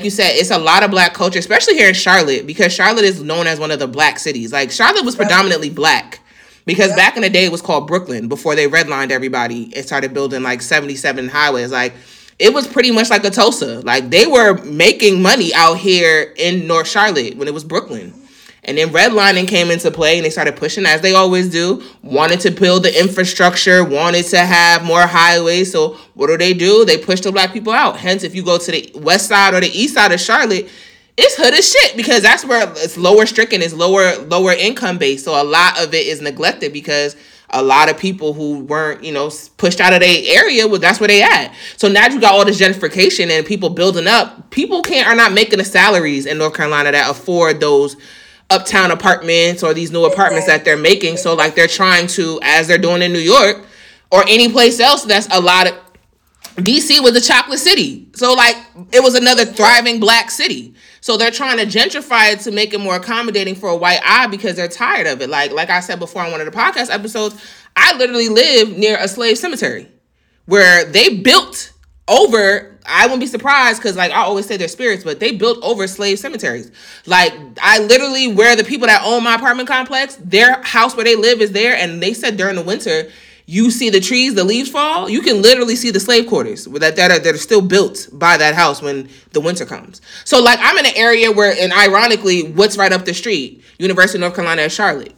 you said, it's a lot of black culture, especially here in Charlotte, because Charlotte is known as one of the black cities. Like Charlotte was predominantly black because back in the day it was called Brooklyn before they redlined everybody and started building like 77 highways. Like it was pretty much like a Tulsa. Like they were making money out here in North Charlotte when it was Brooklyn. And then redlining came into play and they started pushing, as they always do, wanted to build the infrastructure, wanted to have more highways. So what do? They push the black people out. Hence, if you go to the west side or the east side of Charlotte, it's hood as shit because that's where it's lower stricken, it's lower income based. So a lot of it is neglected because a lot of people who weren't, pushed out of their area, well, that's where they at. So now you got all this gentrification and people building up. People are not making the salaries in North Carolina that afford those uptown apartments or these new apartments that they're making. So like they're trying to, as they're doing in New York or any place else, that's a lot of DC was a chocolate city. So like it was another thriving black city. So they're trying to gentrify it to make it more accommodating for a white eye because they're tired of it. Like I said before on one of the podcast episodes, I literally live near a slave cemetery where they built over, I wouldn't be surprised because, like, I always say they're spirits, but they built over slave cemeteries. Like, I literally, where the people that own my apartment complex, their house where they live is there, and they said during the winter, you see the trees, the leaves fall, you can literally see the slave quarters that are still built by that house when the winter comes. So, like, I'm in an area where, and ironically, what's right up the street? University of North Carolina at Charlotte.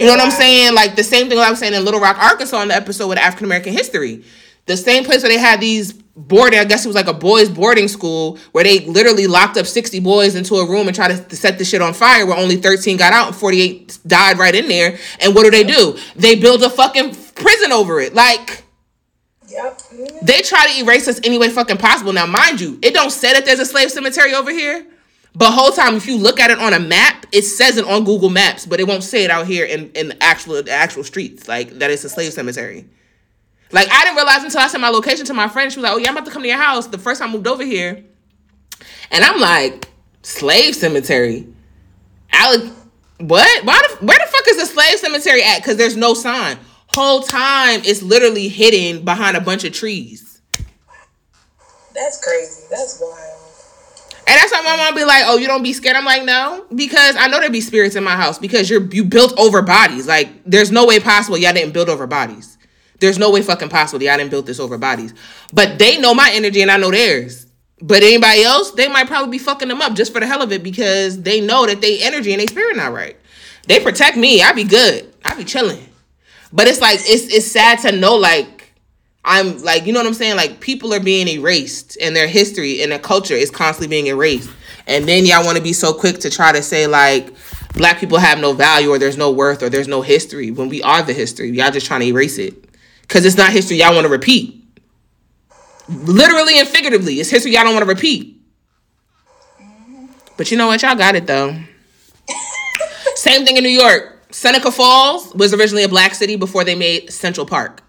You know what I'm saying? Like the same thing I was saying in Little Rock, Arkansas in the episode with African American history. The same place where they had these boarding, I guess it was like a boys boarding school where they literally locked up 60 boys into a room and tried to set the shit on fire where only 13 got out and 48 died right in there. And what do? They build a fucking prison over it. Like, they try to erase us any way fucking possible. Now, mind you, it don't say that there's a slave cemetery over here. But whole time, if you look at it on a map, it says it on Google Maps, but it won't say it out here in the actual streets, like that it's a slave cemetery. Like, I didn't realize until I sent my location to my friend. She was like, oh, yeah, I'm about to come to your house the first time I moved over here. And I'm like, slave cemetery? What? Where the fuck is the slave cemetery at? Because there's no sign. Whole time, it's literally hidden behind a bunch of trees. That's crazy. That's wild. And that's why my mom be like, oh, you don't be scared? I'm like, no, because I know there be spirits in my house because you built over bodies. Like, there's no way possible y'all didn't build over bodies. There's no way fucking possible y'all didn't build this over bodies. But they know my energy and I know theirs. But anybody else, they might probably be fucking them up just for the hell of it because they know that they energy and they spirit not right. They protect me. I be good. I be chilling. But it's like, it's sad to know, like, I'm like, you know what I'm saying? Like, people are being erased and their history and their culture is constantly being erased. And then y'all want to be so quick to try to say, like, black people have no value or there's no worth or there's no history when we are the history. Y'all just trying to erase it because it's not history y'all want to repeat. Literally and figuratively, it's history y'all don't want to repeat. But you know what? Y'all got it, though. Same thing in New York. Seneca Falls was originally a black city before they made Central Park.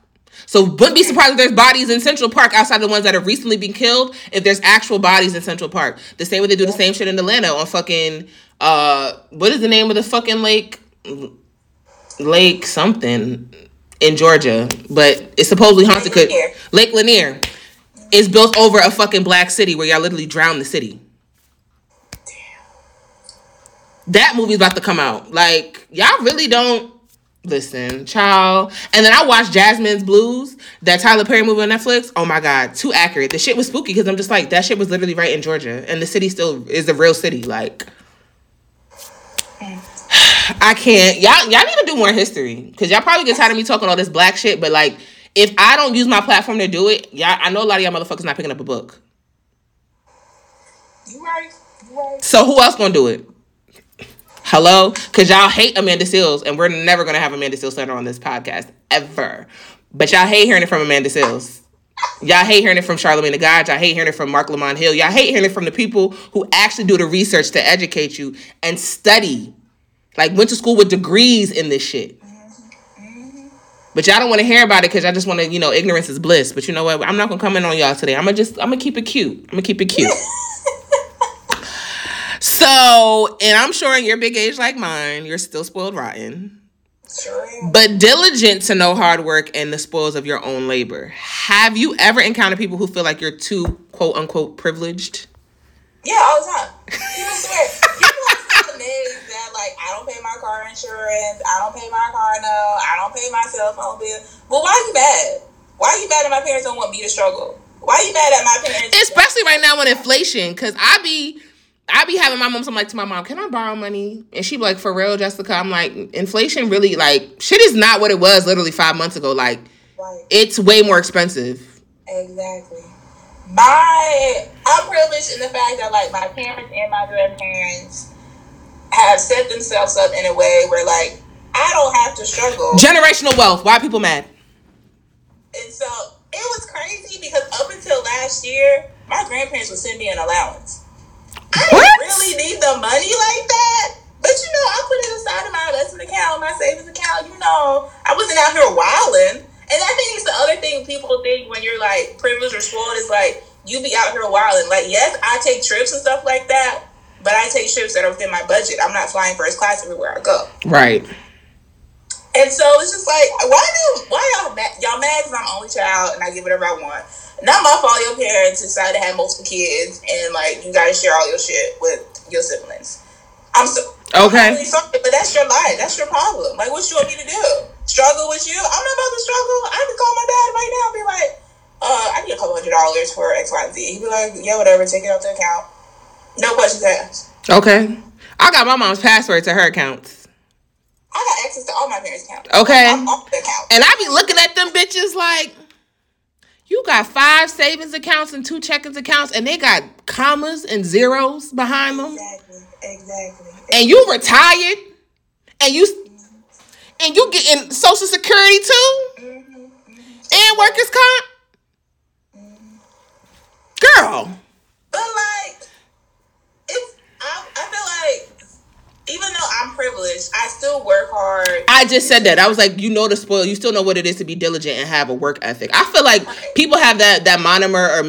So wouldn't be surprised if there's bodies in Central Park outside the ones that have recently been killed, if there's actual bodies in Central Park. The same way they do the same shit in Atlanta on fucking, what is the name of the fucking lake? Lake something in Georgia, but it's supposedly haunted. Lake Lanier is built over a fucking black city where y'all literally drown the city. That movie's about to come out. Like, y'all really don't listen, child. And then I watched Jasmine's Blues, that Tyler Perry movie on Netflix. Oh my God, too accurate. The shit was spooky because I'm just like, that shit was literally right in Georgia. And the city still is a real city. Like, I can't. Y'all need to do more history because y'all probably get tired of me talking all this black shit. But like, if I don't use my platform to do it, y'all, I know a lot of y'all motherfuckers not picking up a book. You right. So who else gonna do it? Hello? Because y'all hate Amanda Seales, and we're never going to have Amanda Seales Center on this podcast, ever. But y'all hate hearing it from Amanda Seales. Y'all hate hearing it from Charlamagne Tha God. Y'all hate hearing it from Mark Lamont Hill. Y'all hate hearing it from the people who actually do the research to educate you and study. Like, went to school with degrees in this shit. But y'all don't want to hear about it because y'all just want to, ignorance is bliss. But you know what? I'm not going to come in on y'all today. I'm going to keep it cute. So, and I'm sure in your big age like mine, you're still spoiled rotten. Sure. But diligent to know hard work and the spoils of your own labor. Have you ever encountered people who feel like you're too, quote unquote, privileged? Yeah, all the time. People swear. People are amazed that, like, I don't pay my car insurance. I don't pay my car note. I don't pay my cell phone bill. Well, why are you mad? Why are you mad that my parents don't want me to struggle? Why are you mad at my parents? Especially right now with inflation, because I be having my mom, so I'm like, to my mom, can I borrow money? And she be like, for real, Jessica? I'm like, inflation really, like, shit is not what it was literally 5 months ago. Like, right. It's way more expensive. Exactly. I'm privileged in the fact that, like, my parents and my grandparents have set themselves up in a way where, like, I don't have to struggle. Generational wealth. Why are people mad? And so, it was crazy because up until last year, my grandparents would send me an allowance. What? I didn't really need the money like that. But, I put it aside in my investment account, my savings account. I wasn't out here wilding. And I think it's the other thing people think when you're, like, privileged or spoiled is, like, you be out here wilding. Like, yes, I take trips and stuff like that, but I take trips that are within my budget. I'm not flying first class everywhere I go. Right. And so it's just like, why y'all mad? Y'all mad because I'm an only child and I get whatever I want. Not my fault your parents decided to have multiple kids and, like, you gotta share all your shit with your siblings. I'm really sorry, but that's your life. That's your problem. Like, what you want me to do? Struggle with you? I'm not about to struggle. I can call my dad right now and be like, I need a couple $100 for X, Y, and Z. He'd be like, yeah, whatever. Take it off the account. No questions asked. Okay. I got my mom's password to her accounts. I got access to all my parents' accounts. Okay. I'm off the account. And I be looking at them bitches like, you got 5 savings accounts and 2 checking accounts, and they got commas and zeros behind them. Exactly. And you retired, and you getting Social Security too, and workers' comp. Girl. But like, I feel like even though I'm privileged, I still work hard. I just said that. I was like, the spoil. You still know what it is to be diligent and have a work ethic. I feel like people have that monomer or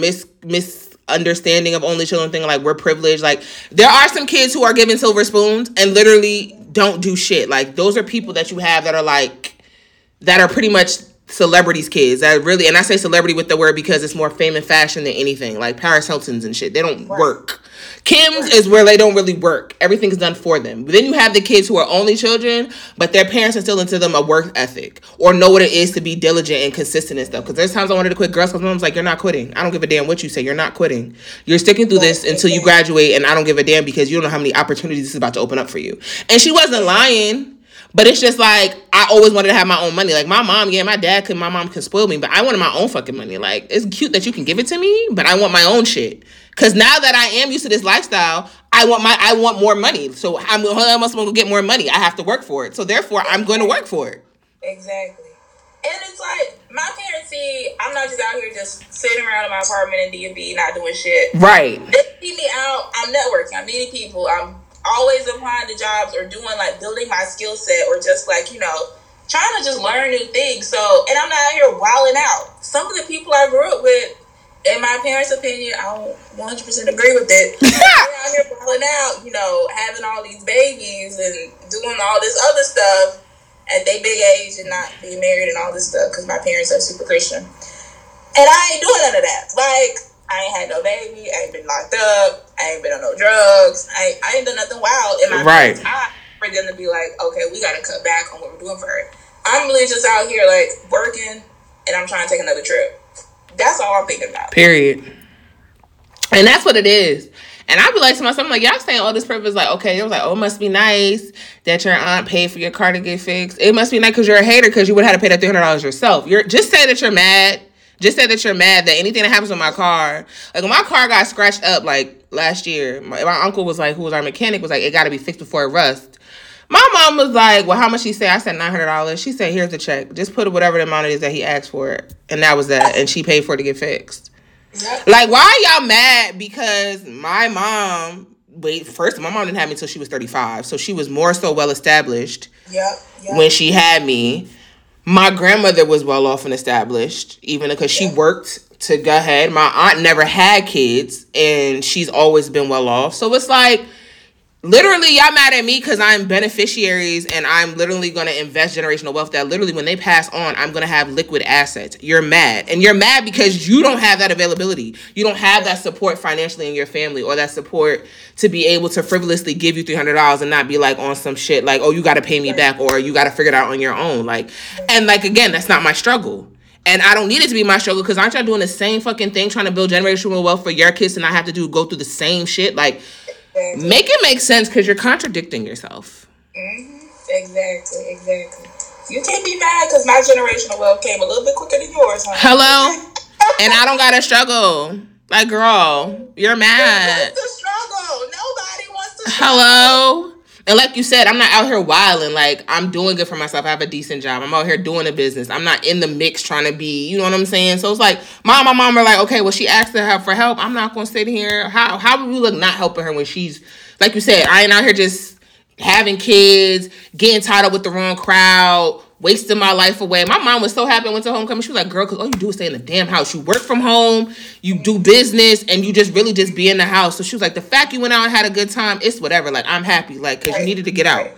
misunderstanding of only children thing. Like, we're privileged. Like, there are some kids who are given silver spoons and literally don't do shit. Like, those are people that you have that are like, that are pretty much celebrities' kids. That really, and I say celebrity with the word because it's more fame and fashion than anything. Like Paris Hilton's and shit. They don't work. Kim's is where they don't really work. Everything's done for them. But then you have the kids who are only children, but their parents are still into them a work ethic or know what it is to be diligent and consistent and stuff. Because there's times I wanted to quit Girl Scouts. My mom's like, you're not quitting. I don't give a damn what you say. You're not quitting. You're sticking through this until you graduate, and I don't give a damn because you don't know how many opportunities this is about to open up for you. And she wasn't lying. But it's just like, I always wanted to have my own money. Like, my mom, yeah, my mom can spoil me, but I wanted my own fucking money. Like, it's cute that you can give it to me, but I want my own shit. Because now that I am used to this lifestyle, I want more money. So I'm going to get more money. I have to work for it. So therefore, I'm going to work for it. Exactly. And it's like, my parents see, I'm not just out here just sitting around in my apartment in DMV not doing shit. Right. They see me out. I'm networking. I'm meeting people. I'm always applying to jobs or doing, like, building my skill set or just, like, trying to just learn new things. So, and I'm not out here wilding out. Some of the people I grew up with, in my parents' opinion, I don't 100% agree with it. They're out here wilding out, you know, having all these babies and doing all this other stuff at their big age and not being married and all this stuff, because my parents are super Christian. And I ain't doing none of that. Like, I ain't had no baby. I ain't been locked up. I ain't been on no drugs. I ain't done nothing wild in my parents' eye for them to be like, okay, we got to cut back on what we're doing for her. I'm really just out here, like, working, and I'm trying to take another trip. That's all I'm thinking about. Period. And that's what it is. And I be like to myself, I'm like, y'all saying all this purpose, like, okay, it was like, oh, it must be nice that your aunt paid for your car to get fixed. It must be nice because you're a hater because you would have had to pay that $300 yourself. You're just say that you're mad. Just say that you're mad that anything that happens with my car, like when my car got scratched up like last year, my uncle was like, who was our mechanic, was like, it got to be fixed before it rusts. My mom was like, well, how much she say? I said $900. She said, here's the check. Just put whatever the amount it is that he asked for it. And that was that. And she paid for it to get fixed. Like, why are y'all mad? Because my mom, my mom didn't have me until she was 35. So she was more so well-established when she had me. My grandmother was well off and established, even because she worked to go ahead. My aunt never had kids, and she's always been well off. So it's like, literally, y'all mad at me because I'm beneficiaries, and I'm literally going to invest generational wealth that literally when they pass on, I'm going to have liquid assets. You're mad. And you're mad because you don't have that availability. You don't have that support financially in your family, or that support to be able to frivolously give you $300 and not be like on some shit like, oh, you got to pay me back, or you got to figure it out on your own. And again, that's not my struggle. And I don't need it to be my struggle, because aren't y'all doing the same fucking thing, trying to build generational wealth for your kids and not have to go through the same shit? Like, make it make sense, because you're contradicting yourself. Mm-hmm. Exactly. You can't be mad because my generational wealth came a little bit quicker than yours, honey. Hello? And I don't gotta struggle. Like, girl, you're mad. Nobody wants to struggle. Hello? And like you said, I'm not out here wilding. Like, I'm doing good for myself. I have a decent job. I'm out here doing a business. I'm not in the mix trying to be, you know what I'm saying? So it's like, my mom are like, okay, well, she asked her for help. I'm not going to sit here. How would we look not helping her when she's, like you said, I ain't out here just having kids, getting tied up with the wrong crowd, wasting my life away. My mom was so happy I went to homecoming. She was like, girl, because all you do is stay in the damn house. You work from home, you do business, and you just really just be in the house. So she was like, the fact you went out and had a good time, it's whatever. Like, I'm happy. Like, because you needed to get out.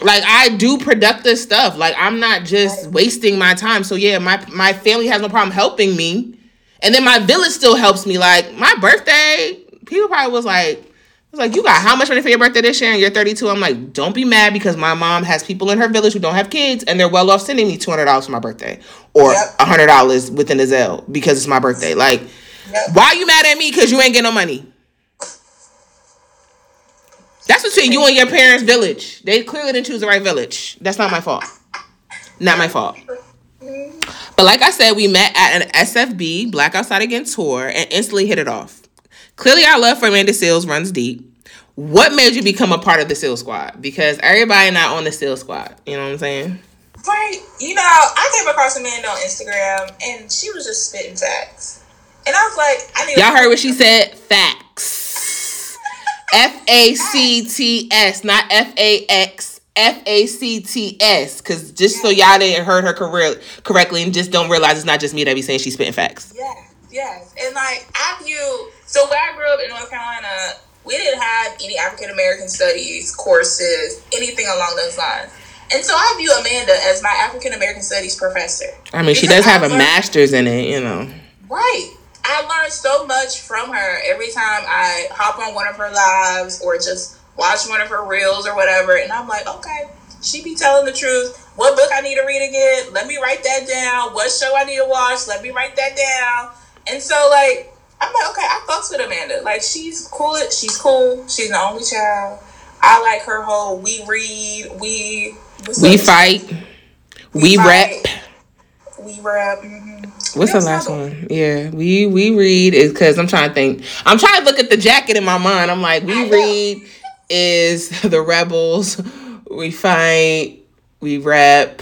Like, I do productive stuff. Like, I'm not just wasting my time. So, yeah, my family has no problem helping me. And then my village still helps me. Like, my birthday, people probably was like, I was like, you got how much money for your birthday this year and you're 32? I'm like, don't be mad because my mom has people in her village who don't have kids and they're well off sending me $200 for my birthday or $100 within the Zelle because it's my birthday. Like, why are you mad at me because you ain't getting no money? That's between you and your parents' village. They clearly didn't choose the right village. That's not my fault. Not my fault. But like I said, we met at an SFB, Black Outside Again tour, and instantly hit it off. Clearly, our love for Amanda Seales runs deep. What made you become a part of the Seales Squad? Because everybody not on the Seales Squad. You know what I'm saying? Right. You know, I came across Amanda on Instagram, and she was just spitting facts. And I was like, I need y'all heard what she said? Facts. F-A-C-T-S, not F-A-X. F-A-C-T-S. Because just so y'all didn't heard her correctly and just don't realize it's not just me that be saying she's spitting facts. Yes. And, like, so where I grew up in North Carolina, we didn't have any African American studies courses, anything along those lines. And so I view Amanda as my African American studies professor. I mean, she does have a master's in it, you know. Right. I learned so much from her every time I hop on one of her lives or just watch one of her reels or whatever. And I'm like, okay, she be telling the truth. What book I need to read again? Let me write that down. What show I need to watch? Let me write that down. And so, like, I'm like, okay, I fucks with Amanda. Like, she's cool. She's the only child. I like her whole we read, we fight, we rap. Mm-hmm. What's the last one? Yeah, we read is because I'm trying to think. I'm trying to look at the jacket in my mind. I'm like, we read is the rebels. We fight, we rap,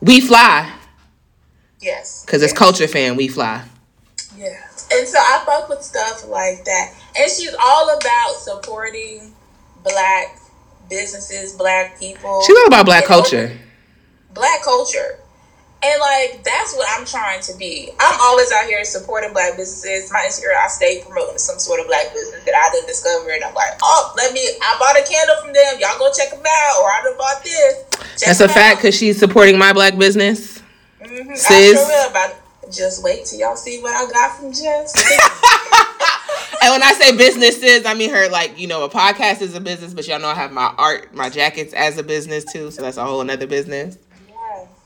we fly. Yes. Because it's culture fan, we fly. Yeah, and so I fuck with stuff like that. And she's all about supporting Black businesses, black people. She know about black culture. Black culture. And, like, that's what I'm trying to be. I'm always out here supporting black businesses. My Instagram, I stay promoting some sort of black business that I didn't discover. And I'm like, oh, I bought a candle from them. Y'all go check them out. Or I done bought this. That's a fact, because she's supporting my black business. Mm-hmm. Sis. I sure will about it. Just wait till y'all see what I got from Jess. And when I say businesses, I mean her, like, you know, a podcast is a business, but y'all know I have my art, my jackets as a business too. So that's a whole another business.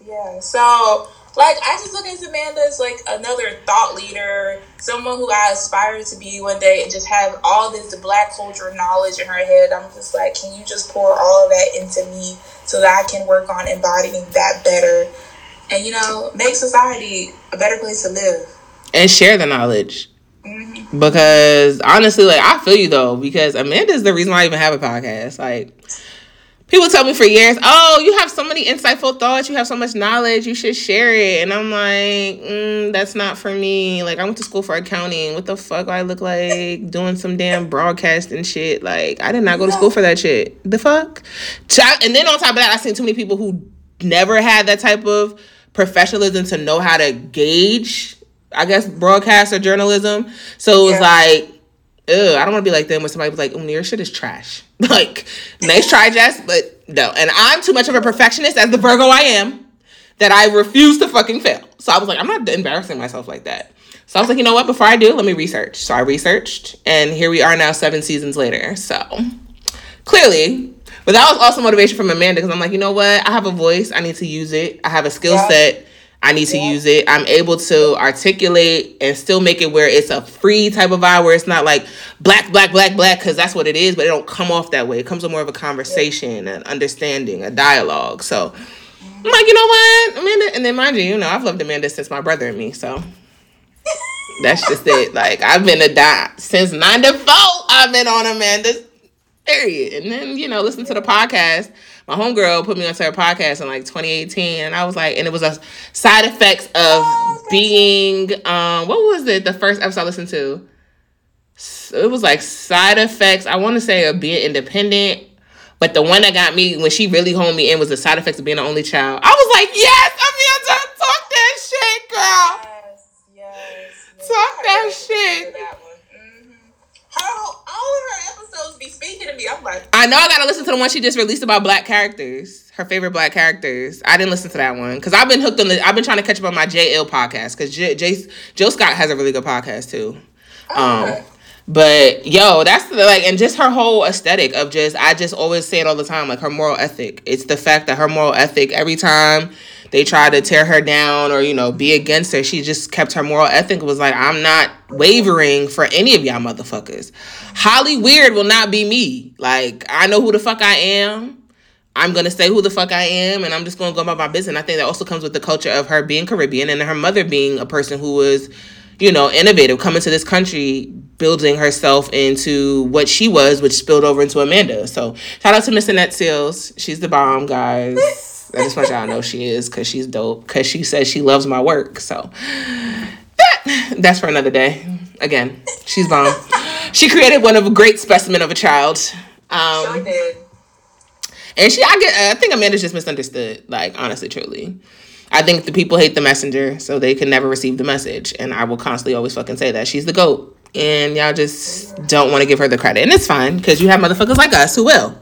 Yeah. So, like, I just look at Amanda as, like, another thought leader, someone who I aspire to be one day, and just have all this black culture knowledge in her head. I'm just like, can you just pour all of that into me so that I can work on embodying that better and, you know, make society a better place to live. And share the knowledge. Mm-hmm. Because, honestly, like, I feel you, though, because Amanda's the reason why I even have a podcast. Like, people tell me for years, oh, you have so many insightful thoughts. You have so much knowledge. You should share it. And I'm like, that's not for me. Like, I went to school for accounting. What the fuck do I look like doing some damn broadcasting shit? Like, I did not go to school for that shit. The fuck? And then on top of that, I've seen too many people who never had that type of professionalism to know how to gauge, I guess, broadcast or journalism. So it was like, ew, I don't want to be like them when somebody was like, your shit is trash. Like, nice try, Jess, but no. And I'm too much of a perfectionist, as the Virgo I am, that I refuse to fucking fail. So I was like, I'm not embarrassing myself like that. So I was like, you know what? Before I do, let me research. So I researched, and here we are now 7 seasons later. So clearly, but that was also motivation from Amanda, because I'm like, you know what? I have a voice. I need to use it. I have a skill set. I need to use it. I'm able to articulate and still make it where it's a free type of vibe, where it's not like black, black, black, black, because that's what it is, but it don't come off that way. It comes with more of a conversation, an understanding, a dialogue. So I'm like, you know what, Amanda? And then mind you know, I've loved Amanda since my brother and me, so that's just it. Like, I've been a dot since 9 to 4. I've been on Amanda's period. And then, you know, listen to the podcast. My homegirl put me onto her podcast in, like, 2018, and I was like, and it was a side effects of being, what was it, the first episode I listened to? It was, like, side effects, I want to say, of being independent, but the one that got me, when she really honed me in, was the side effects of being an only child. I was like, yes, I'm here to talk that shit, girl. Yes. Talk that shit. All of her episodes be speaking to me. I'm like, I know I gotta listen to the one she just released about black characters, her favorite black characters. I didn't listen to that one because I've been hooked on I've been trying to catch up on my JL podcast, because Joe Scott has a really good podcast too. But yo, that's like, and just her whole aesthetic of just, I just always say it all the time, like her moral ethic. It's the fact that her moral ethic, every time they try to tear her down or, you know, be against her, she just kept her moral ethic. Was like, I'm not wavering for any of y'all motherfuckers. Holly Weird will not be me. Like, I know who the fuck I am. I'm going to say who the fuck I am, and I'm just going to go about my business. And I think that also comes with the culture of her being Caribbean and her mother being a person who was, you know, innovative, coming to this country, building herself into what she was, which spilled over into Amanda. So shout out to Miss Annette Seales. She's the bomb, guys. I just want y'all to know she is, because she's dope, because she says she loves my work. So that's for another day. Again, she's bomb. She created one of a great specimen of a child. Sure did. And I think Amanda's just misunderstood, like, honestly, truly. I think the people hate the messenger, so they can never receive the message. And I will constantly always fucking say that. She's the GOAT. And y'all just don't want to give her the credit. And it's fine, because you have motherfuckers like us who will.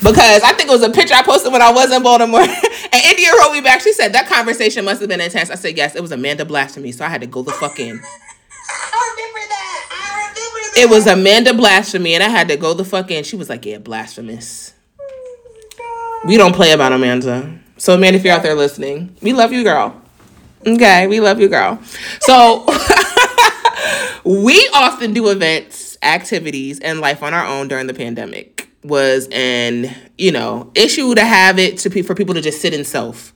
Because I think it was a picture I posted when I was in Baltimore. And India wrote me back. She said, that conversation must have been intense. I said, yes, it was Amanda blasphemy. So I had to go the fuck in. I remember that. It was Amanda blasphemy. And I had to go the fuck in. She was like, yeah, blasphemous. Oh, we don't play about Amanda. So, Amanda, if you're out there listening, we love you, girl. Okay, we love you, girl. So, we often do events, activities, and life on our own during the pandemic. Was an, you know, issue to have it for people to just sit in self.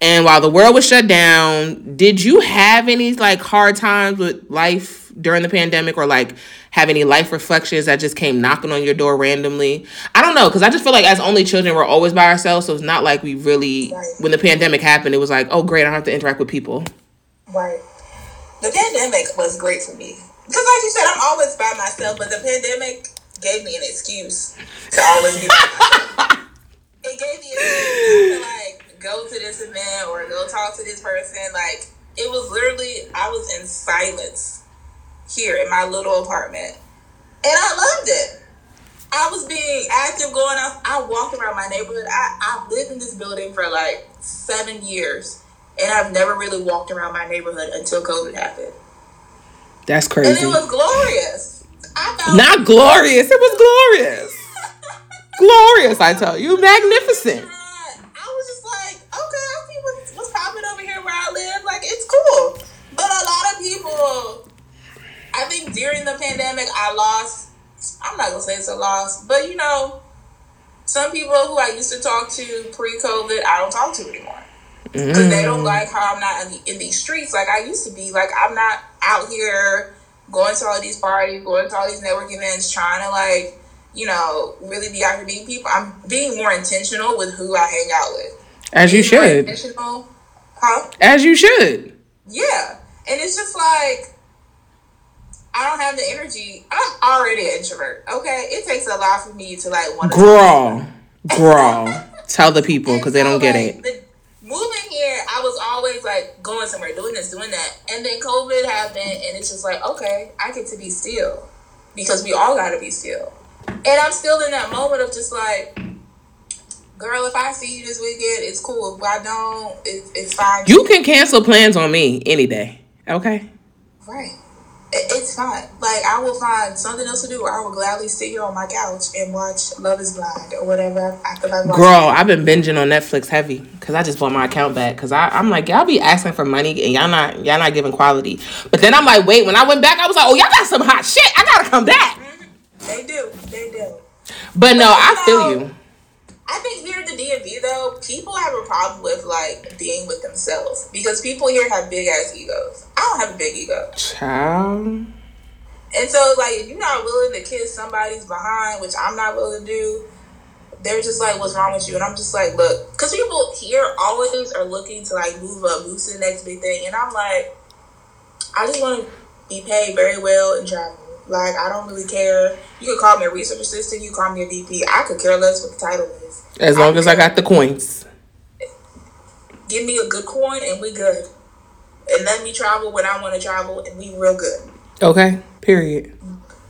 And while the world was shut down, did you have any, like, hard times with life during the pandemic, or, like, have any life reflections that just came knocking on your door randomly? I don't know, because I just feel like as only children, we're always by ourselves, so it's not like we really, when the pandemic happened, it was like, oh, great, I don't have to interact with people. Right. The pandemic was great for me. Because, like you said, I'm always by myself, but the pandemic gave me an excuse to always be this event or go talk to this person. Like, it was literally, I was in silence here in my little apartment. And I loved it. I was being active, going out. I walked around my neighborhood. I've lived in this building for like 7 years, and I've never really walked around my neighborhood until COVID happened. That's crazy. And it was glorious. Not glorious. It was glorious. Glorious, I tell you. Magnificent. I was just like, okay, I see what's popping over here where I live. Like, it's cool. But a lot of people, I think during the pandemic, I'm not going to say it's a loss, but, you know, some people who I used to talk to pre-COVID, I don't talk to anymore. Because they don't like how I'm not in these streets like I used to be. Like, I'm not out here going to all these parties, going to all these networking events, trying to, like, you know, really be out here meeting people. I'm being more intentional with who I hang out with. As you should. Yeah. And it's just like, I don't have the energy. I'm already an introvert, okay? It takes a lot for me to, like, want to... Girl. Tell the people, because they don't get it. Moving here, I was always, like, going somewhere, doing this, doing that. And then COVID happened, and it's just like, okay, I get to be still. Because we all got to be still. And I'm still in that moment of just, like, girl, if I see you this weekend, it's cool. If I don't, it's fine. You can cancel plans on me any day, okay? Right. It's fine. Like, I will find something else to do, or I will gladly sit here on my couch and watch Love is Blind or whatever. Girl, I've been binging on Netflix heavy because I just bought my account back because I'm like, y'all be asking for money and y'all not giving quality. But then I'm like, wait, when I went back, I was like, oh, y'all got some hot shit. I gotta come back. Mm-hmm. They do. But no, I feel you. I think here in the DMV, though, people have a problem with, like, being with themselves. Because people here have big-ass egos. I don't have a big ego. Child. And so, like, if you're not willing to kiss somebody's behind, which I'm not willing to do, they're just like, what's wrong with you? And I'm just like, look. Because people here always are looking to, like, move up, move to the next big thing. And I'm like, I just want to be paid very well and travel. Like, I don't really care. You could call me a research assistant. You call me a VP. I could care less what the title is. As long as I got the coins. Give me a good coin and we good. And let me travel when I want to travel and we real good. Okay, period.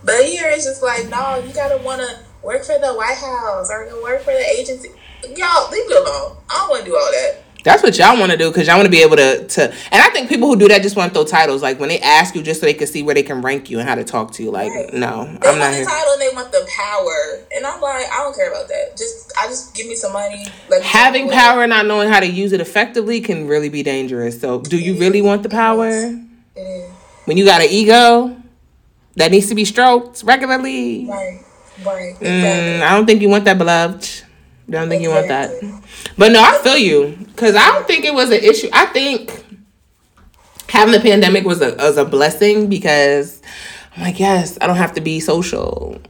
But here it's just like, no, you got to want to work for the White House or work for the agency. Y'all, leave me alone. I don't want to do all that. That's what y'all want to do because y'all want to be able to. And I think people who do that just want to throw titles. Like, when they ask you just so they can see where they can rank you and how to talk to you. Like, right. No, they I'm not here. They want the title and they want the power. And I'm like, I don't care about that. Just give me some money. Having power and not knowing how to use it effectively can really be dangerous. So, do you really want the power? It is. When you got an ego that needs to be stroked regularly. Right. Exactly. I don't think you want that, beloved. I don't think you want that. But no, I feel you. Because I don't think it was an issue. I think having the pandemic was a blessing because I'm like, yes, I don't have to be social.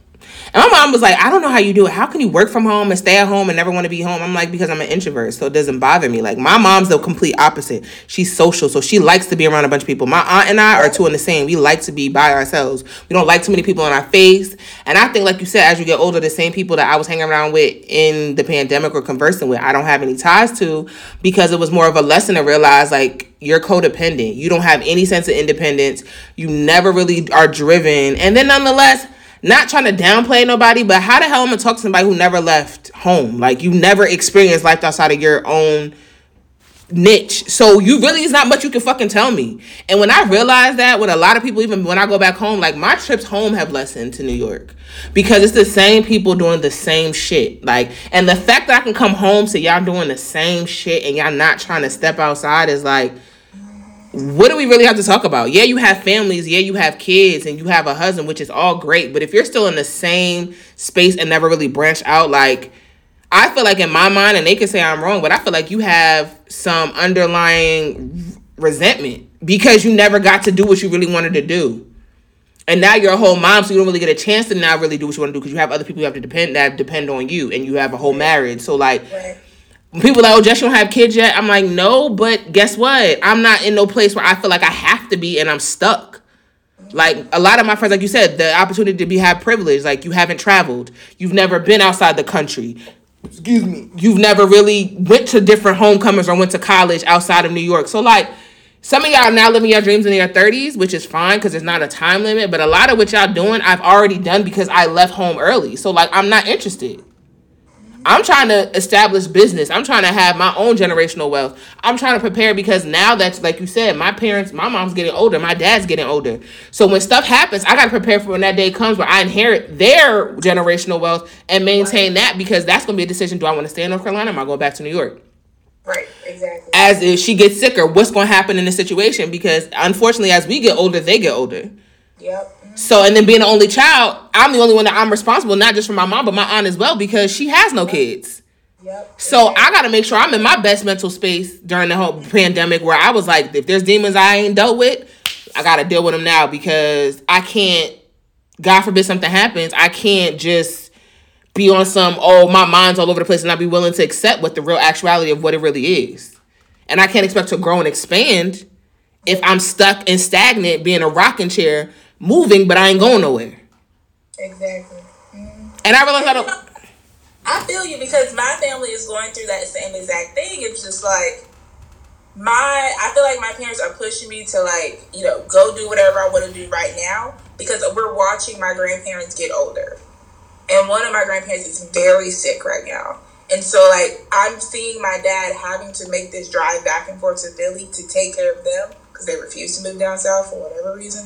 And my mom was like, I don't know how you do it. How can you work from home and stay at home and never want to be home? I'm like, because I'm an introvert, so it doesn't bother me. Like, my mom's the complete opposite. She's social, so she likes to be around a bunch of people. My aunt and I are two in the same. We like to be by ourselves. We don't like too many people in our face. And I think, like you said, as you get older, the same people that I was hanging around with in the pandemic or conversing with, I don't have any ties to because it was more of a lesson to realize, like, you're codependent. You don't have any sense of independence. You never really are driven. And then nonetheless, not trying to downplay nobody, but how the hell am I talking to somebody who never left home? Like, you never experienced life outside of your own niche. So you really, is not much you can fucking tell me. And when I realized that, with a lot of people, even when I go back home, like, my trips home have lessened to New York because it's the same people doing the same shit. Like, and the fact that I can come home to y'all doing the same shit and y'all not trying to step outside is like, what do we really have to talk about? Yeah, you have families. Yeah, you have kids and you have a husband, which is all great. But if you're still in the same space and never really branch out, like, I feel like in my mind, and they can say I'm wrong, but I feel like you have some underlying resentment because you never got to do what you really wanted to do. And now you're a whole mom, so you don't really get a chance to now really do what you want to do because you have other people you have to depend on you, and you have a whole marriage. So, like... Right. People are like, oh, Jess, you don't have kids yet? I'm like, no, but guess what? I'm not in no place where I feel like I have to be and I'm stuck. Like, a lot of my friends, like you said, the opportunity to have privilege. Like, you haven't traveled. You've never been outside the country. excuse me, you've never really went to different homecomings or went to college outside of New York. So, like, some of y'all are now living your dreams in your 30s, which is fine because there's not a time limit. But a lot of what y'all doing, I've already done because I left home early. So, like, I'm not interested. I'm trying to establish business. I'm trying to have my own generational wealth. I'm trying to prepare because now that's, like you said, my parents, my mom's getting older. My dad's getting older. So when stuff happens, I got to prepare for when that day comes where I inherit their generational wealth and maintain that, because that's going to be a decision. Do I want to stay in North Carolina? Or am I going back to New York? Right, exactly. As if she gets sicker, what's going to happen in this situation? Because unfortunately, as we get older, they get older. Yep. So, and then being the only child, I'm the only one that I'm responsible, not just for my mom, but my aunt as well, because she has no kids. Yep. So I got to make sure I'm in my best mental space during the whole pandemic, where I was like, if there's demons I ain't dealt with, I got to deal with them now, because I can't, God forbid something happens, I can't just be on some, oh, my mind's all over the place, and not be willing to accept what the real actuality of what it really is. And I can't expect to grow and expand if I'm stuck and stagnant, being a rocking chair, moving, but I ain't going nowhere. Exactly. Mm-hmm. And I realize I don't... I feel you, because my family is going through that same exact thing. It's just like, I feel like my parents are pushing me to, like, you know, go do whatever I want to do right now, because we're watching my grandparents get older. And one of my grandparents is very sick right now. And so, like, I'm seeing my dad having to make this drive back and forth to Philly to take care of them, because they refuse to move down south for whatever reason.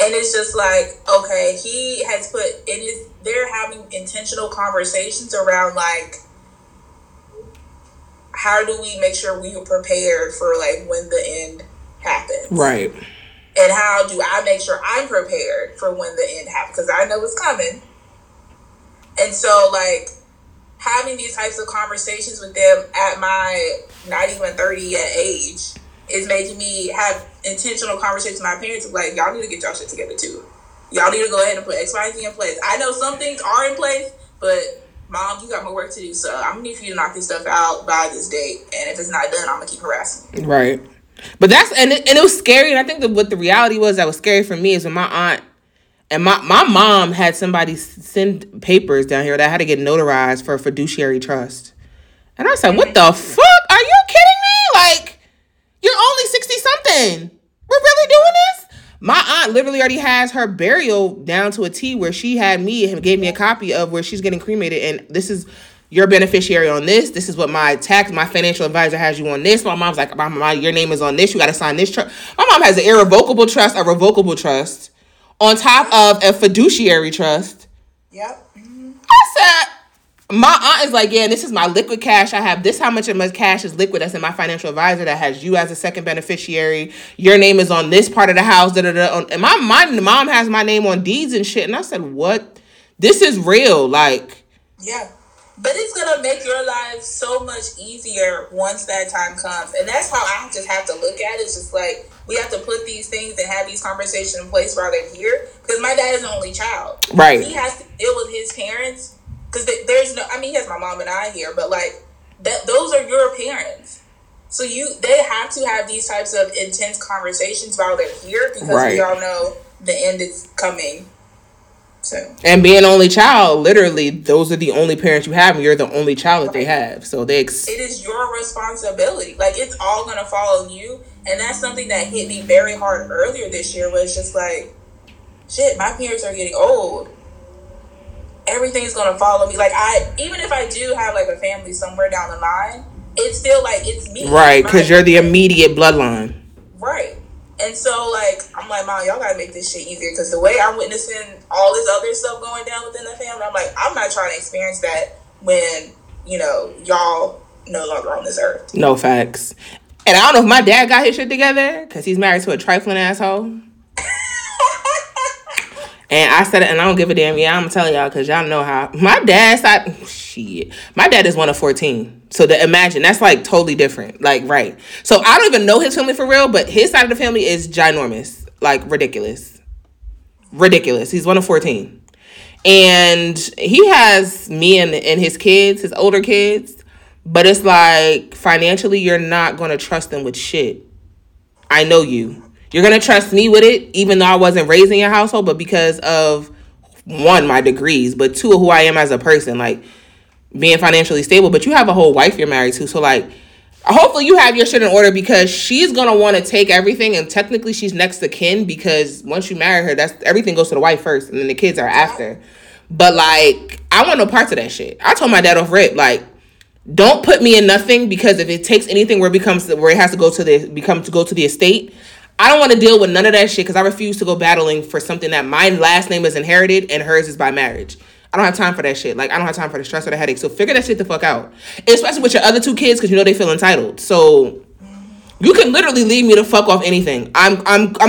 And it's just like, okay, he has put in his, they're having intentional conversations around, like, how do we make sure we are prepared for, like, when the end happens? Right. And how do I make sure I'm prepared for when the end happens? Because I know it's coming. And so, like, having these types of conversations with them at my not even 30 yet age is making me have intentional conversations with my parents of, like, y'all need to get y'all shit together too. Y'all need to go ahead and put X, Y, and Z in place. I know some things are in place, but mom, you got more work to do, so I'm gonna need for you to knock this stuff out by this date. And if it's not done, I'm gonna keep harassing you. Right. But that's, and it was scary. And I think that what the reality was that was scary for me is when my aunt and my mom had somebody send papers down here that had to get notarized for fiduciary trust. And I said, what the fuck? Are you kidding me? Like, you're only 60-something. We're really doing this? My aunt literally already has her burial down to a T, where she had me and gave me a copy of where she's getting cremated. And this is your beneficiary on this. This is what my financial advisor has you on this. My mom's like, your name is on this. You got to sign this trust. My mom has an irrevocable trust, a revocable trust, on top of a fiduciary trust. Yep. Mm-hmm. I said... My aunt is like, yeah, this is my liquid cash. I have this, how much of my cash is liquid that's in my financial advisor that has you as a second beneficiary. Your name is on this part of the house. Da, da, da. And my mom has my name on deeds and shit. And I said, what? This is real. Like, yeah. But it's going to make your life so much easier once that time comes. And that's how I just have to look at it. It's just like, we have to put these things and have these conversations in place while they're here. Because my dad is an only child. Right. He has to deal with his parents. Because there's no, I mean, he has my mom and I here, but, like, those are your parents. So they have to have these types of intense conversations while they're here, because we all know the end is coming. So. And being an only child, literally, those are the only parents you have, and you're the only child that they have. So it is your responsibility. Like, it's all going to follow you. And that's something that hit me very hard earlier this year, was just like, shit, my parents are getting old. Everything's going to follow me. Like, even if I do have, like, a family somewhere down the line, it's still, like, it's me. Right, because you're the immediate bloodline. Right. And so, like, I'm like, Mom, y'all got to make this shit easier, because the way I'm witnessing all this other stuff going down within the family, I'm like, I'm not trying to experience that when, you know, y'all no longer on this earth. No, facts. And I don't know if my dad got his shit together, because he's married to a trifling asshole. And I said it, and I don't give a damn. Yeah, I'm telling y'all, because y'all know how. My dad's shit. My dad is one of 14. So imagine, that's, like, totally different. Like, right. So I don't even know his family for real, but his side of the family is ginormous. Like, ridiculous. Ridiculous. He's one of 14. And he has me and his kids, his older kids. But it's like, financially, you're not going to trust them with shit. I know you. You're going to trust me with it, even though I wasn't raised in your household, but because of, one, my degrees, but two, who I am as a person. Like, being financially stable, but you have a whole wife you're married to. So, like, hopefully you have your shit in order, because she's going to want to take everything, and technically she's next to kin, because once you marry her, that's everything goes to the wife first, and then the kids are after. But, like, I want no parts of that shit. I told my dad off rip, like, don't put me in nothing, because if it takes anything where it becomes, where it has to go to the, become to go to the estate, I don't want to deal with none of that shit, because I refuse to go battling for something that my last name is inherited and hers is by marriage. I don't have time for that shit. Like, I don't have time for the stress or the headache. So figure that shit the fuck out. Especially with your other two kids, because you know they feel entitled. So you can literally leave me to fuck off anything. I'm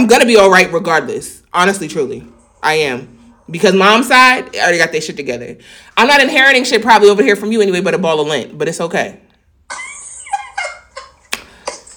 gonna be all right regardless. Honestly, truly, I am. Because mom's side already got their shit together. I'm not inheriting shit probably over here from you anyway, but a ball of lint. But it's okay.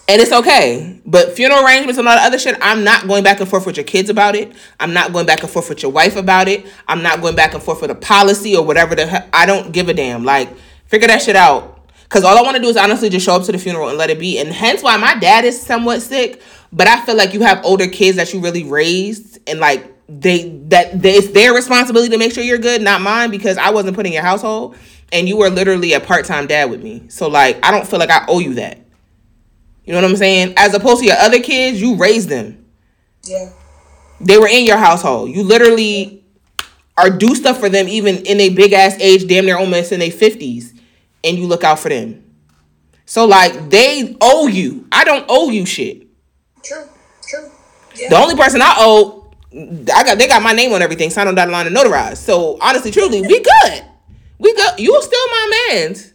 And it's okay. But funeral arrangements and all that other shit, I'm not going back and forth with your kids about it. I'm not going back and forth with your wife about it. I'm not going back and forth with a policy or whatever. I don't give a damn. Like, figure that shit out. Because all I want to do is honestly just show up to the funeral and let it be. And hence why my dad is somewhat sick. But I feel like you have older kids that you really raised. And, like, it's their responsibility to make sure you're good, not mine. Because I wasn't put in your household. And you were literally a part-time dad with me. So, like, I don't feel like I owe you that. You know what I'm saying? As opposed to your other kids, you raised them. Yeah. They were in your household. You literally are do stuff for them even in a big-ass age, damn near almost in their 50s, and you look out for them. So, like, they owe you. I don't owe you shit. True. Yeah. The only person I owe, they got my name on everything, signed on dotted line and notarized. So, honestly, truly, we good. You still my man's.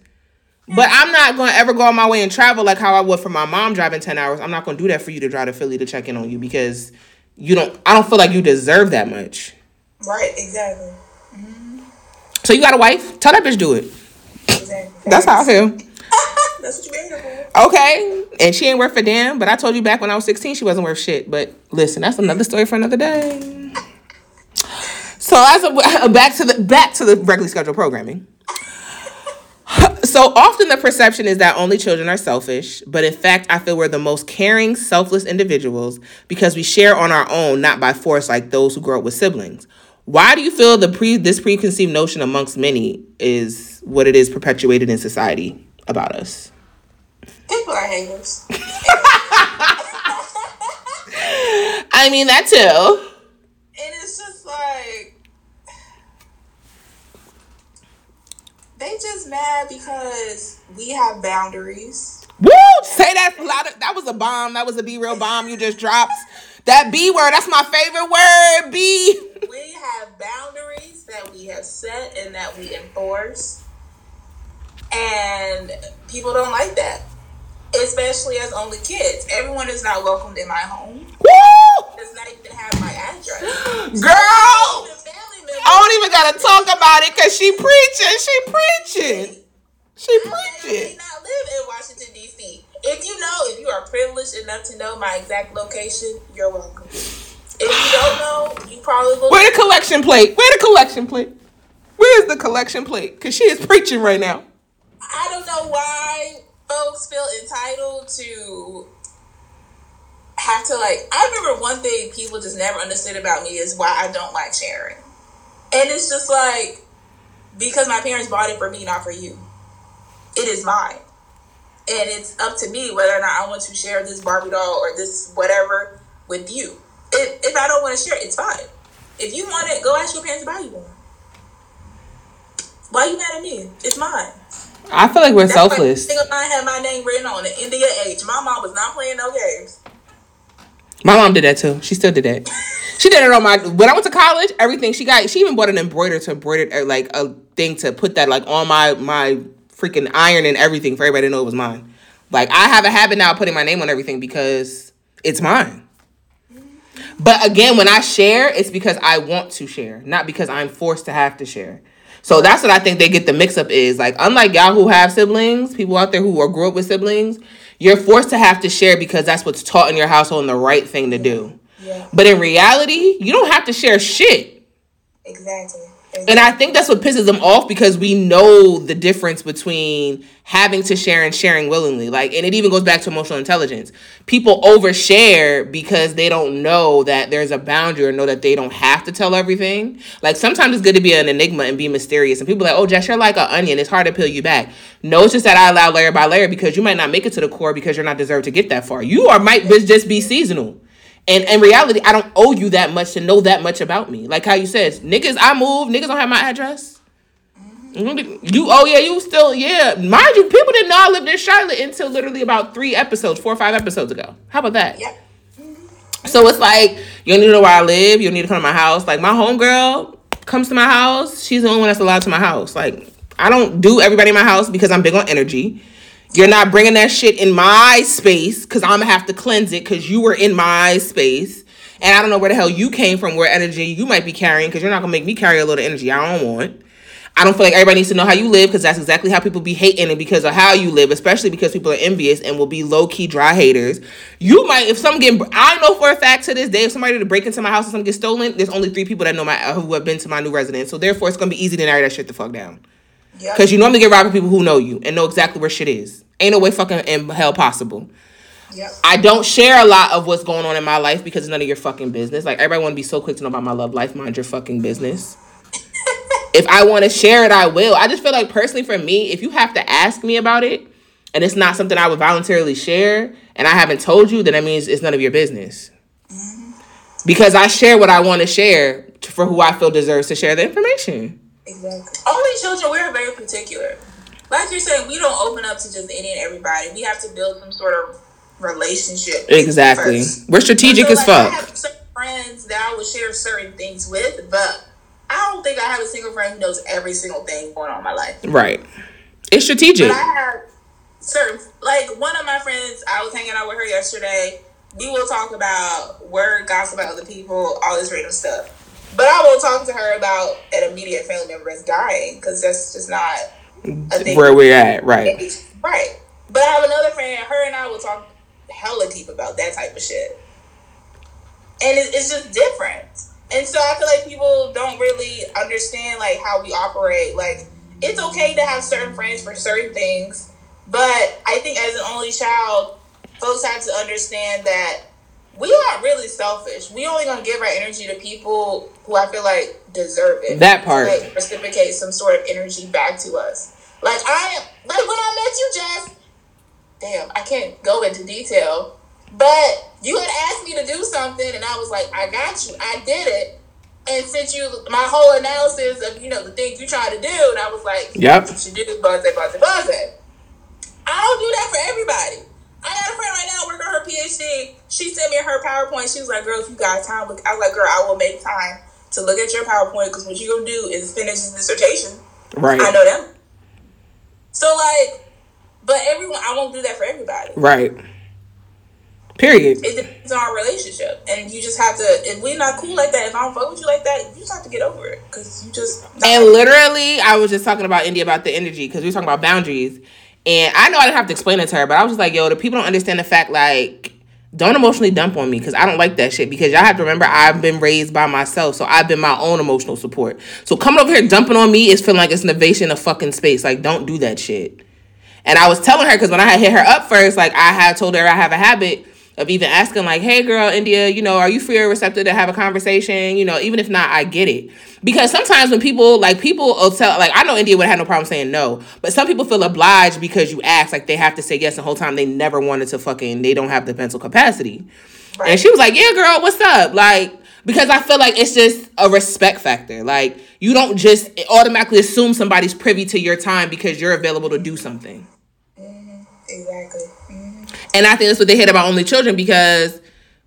But I'm not going to ever go on my way and travel like how I would for my mom driving 10 hours. I'm not going to do that for you to drive to Philly to check in on you, because I don't feel like you deserve that much. Right, exactly. Mm-hmm. So you got a wife? Tell that bitch do it. Exactly. That's how I feel. That's what you're here for. Okay. And she ain't worth a damn, but I told you back when I was 16 she wasn't worth shit. But listen, that's another story for another day. So back to the regularly scheduled programming. So often the perception is that only children are selfish, but in fact, I feel we're the most caring, selfless individuals because we share on our own, not by force like those who grow up with siblings. Why do you feel this preconceived notion amongst many is what it is perpetuated in society about us? People are hangers. I mean, that too. And it's just like, they just mad because we have boundaries. Woo! Say that louder. That was a bomb. That was a B-real bomb you just dropped. That B word. That's my favorite word. B. We have boundaries that we have set and that we enforce. And people don't like that. Especially as only kids. Everyone is not welcomed in my home. Woo! Does not even have my address. Girl! So, I don't even gotta talk about it because she preaching. I do not live in Washington, D.C. If you are privileged enough to know my exact location, you're welcome. If you don't know, you probably will. Where the collection plate? Where is the collection plate? Because she is preaching right now. I don't know why folks feel entitled to have to, like, I remember one thing people just never understood about me is why I don't like sharing. And it's just like, because my parents bought it for me, not for you. It is mine. And it's up to me whether or not I want to share this Barbie doll or this whatever with you. If I don't want to share it, it's fine. If you want it, go ask your parents to buy you one. Why are you mad at me? It's mine. I feel like we're selfless. Single mine had my name written on it. India H. My mom was not playing no games. My mom did that too. She still did that. She did it on my... When I went to college, everything she got... She even bought an embroider, like, a thing to put that, like, on my freaking iron and everything for everybody to know it was mine. Like, I have a habit now of putting my name on everything because it's mine. But again, when I share, it's because I want to share, not because I'm forced to have to share. So that's what I think they get the mix-up is. Like, unlike y'all who have siblings, people out there who grew up with siblings, you're forced to have to share because that's what's taught in your household and the right thing to do. Yeah. But in reality, you don't have to share shit. Exactly. And I think that's what pisses them off, because we know the difference between having to share and sharing willingly. Like, and it even goes back to emotional intelligence. People overshare because they don't know that there's a boundary, or know that they don't have to tell everything. Like, sometimes it's good to be an enigma and be mysterious. And people are like, oh, Jess, you're like an onion. It's hard to peel you back. No, it's just that I allow layer by layer, because you might not make it to the core because you're not deserved to get that far. You are might just be seasonal. And in reality, I don't owe you that much to know that much about me. Like how you said, niggas, I move. Niggas don't have my address. You, oh yeah, you still, yeah. Mind you, people didn't know I lived in Charlotte until literally about 4 or 5 episodes ago. How about that? Yeah. So it's like, you don't need to know where I live. You don't need to come to my house. Like, my homegirl comes to my house. She's the only one that's allowed to my house. Like, I don't do everybody in my house because I'm big on energy. You're not bringing that shit in my space, because I'm going to have to cleanse it, because you were in my space. And I don't know where the hell you came from, where energy you might be carrying, because you're not going to make me carry a little energy I don't want. I don't feel like everybody needs to know how you live, because that's exactly how people be hating, and because of how you live, especially because people are envious and will be low-key dry haters. You might, if some get, I know for a fact to this day, if somebody were to break into my house and something gets stolen, there's only 3 people that know who have been to my new residence. So therefore, it's going to be easy to narrow that shit the fuck down. Because you normally get robbed by people who know you and know exactly where shit is. Ain't no way fucking in hell possible. Yep. I don't share a lot of what's going on in my life because it's none of your fucking business. Like, everybody want to be so quick to know about my love life. Mind your fucking business. If I want to share it, I will. I just feel like, personally, for me, if you have to ask me about it and it's not something I would voluntarily share and I haven't told you, then that means it's none of your business. Because I share what I want to share for who I feel deserves to share the information. Exactly. Only children, we're very particular. Like you're saying, we don't open up to just any and everybody. We have to build some sort of relationship. Exactly. First. We're strategic as fuck. I have certain friends that I would share certain things with, but I don't think I have a single friend who knows every single thing going on in my life. Right. It's strategic. But I have certain, like, one of my friends, I was hanging out with her yesterday. We will talk about word, gossip about other people, all this random stuff. But I will talk to her about an immediate family member that's dying, because that's just not a thing where we're at, right? Right. But I have another friend, her and I will talk hella deep about that type of shit. And it's just different. And so I feel like people don't really understand, like, how we operate. Like, it's okay to have certain friends for certain things, but I think as an only child, folks have to understand that we aren't really selfish. We only gonna give our energy to people who I feel like deserve it. That part. Like, reciprocate some sort of energy back to us. Like, like, when I met you, Jess, damn, I can't go into detail, but you had asked me to do something, and I was like, I got you. I did it, and sent you my whole analysis of, you know, the things you tried to do, and I was like, yep, you should do this, buzz it. I don't do that for everybody. I got a friend right now working on her PhD. She sent me her PowerPoint. She was like, girl, if you got time. I was like, girl, I will make time to look at your PowerPoint, because what you're going to do is finish this dissertation. Right. I know them. So, like, but everyone, I won't do that for everybody. Right. Period. It depends on our relationship. And you just have to, if we're not cool like that, if I don't fuck with you like that, you just have to get over it. Because you just. And literally, I was just talking about India about the energy, because we were talking about boundaries. And I know I didn't have to explain it to her, but I was just like, yo, the people don't understand the fact, like, don't emotionally dump on me, because I don't like that shit. Because y'all have to remember, I've been raised by myself, so I've been my own emotional support. So coming over here dumping on me is feeling like it's an invasion of fucking space. Like, don't do that shit. And I was telling her, because when I had hit her up first, like, I had told her I have a habit of even asking, like, hey, girl, India, you know, are you free or receptive to have a conversation? You know, even if not, I get it. Because sometimes when people will tell, like, I know India would have no problem saying no, but some people feel obliged because you ask, like, they have to say yes the whole time. They never wanted to fucking, they don't have the mental capacity. Right. And she was like, yeah, girl, what's up? Like, because I feel like it's just a respect factor. Like, you don't just automatically assume somebody's privy to your time because you're available to do something. Mm-hmm. Exactly. And I think that's what they hate about only children, because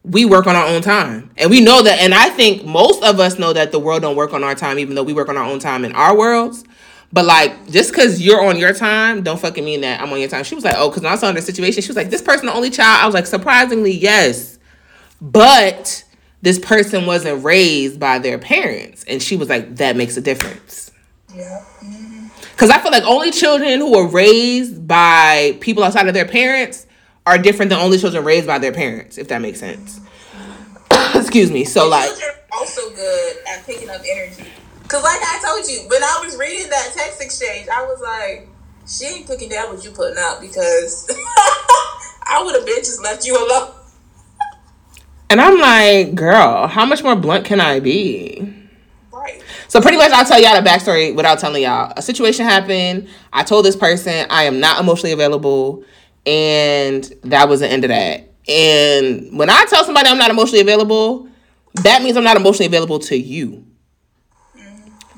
we work on our own time. And we know that. And I think most of us know that the world don't work on our time, even though we work on our own time in our worlds. But, like, just because you're on your time, don't fucking mean that I'm on your time. She was like, oh, because when I was under the situation, she was like, this person, the only child. I was like, surprisingly, yes. But this person wasn't raised by their parents. And she was like, that makes a difference. Yeah. Because I feel like only children who are raised by people outside of their parents are different than only children raised by their parents, if that makes sense. Excuse me. So, like, children are also good at picking up energy. Because like I told you, when I was reading that text exchange, I was like, she ain't cooking down what you putting out, because I would have been just left you alone. And I'm like, girl, how much more blunt can I be? Right. So pretty much I'll tell y'all the backstory without telling y'all. A situation happened. I told this person I am not emotionally available. And that was the end of that. And when I tell somebody I'm not emotionally available, that means I'm not emotionally available to you.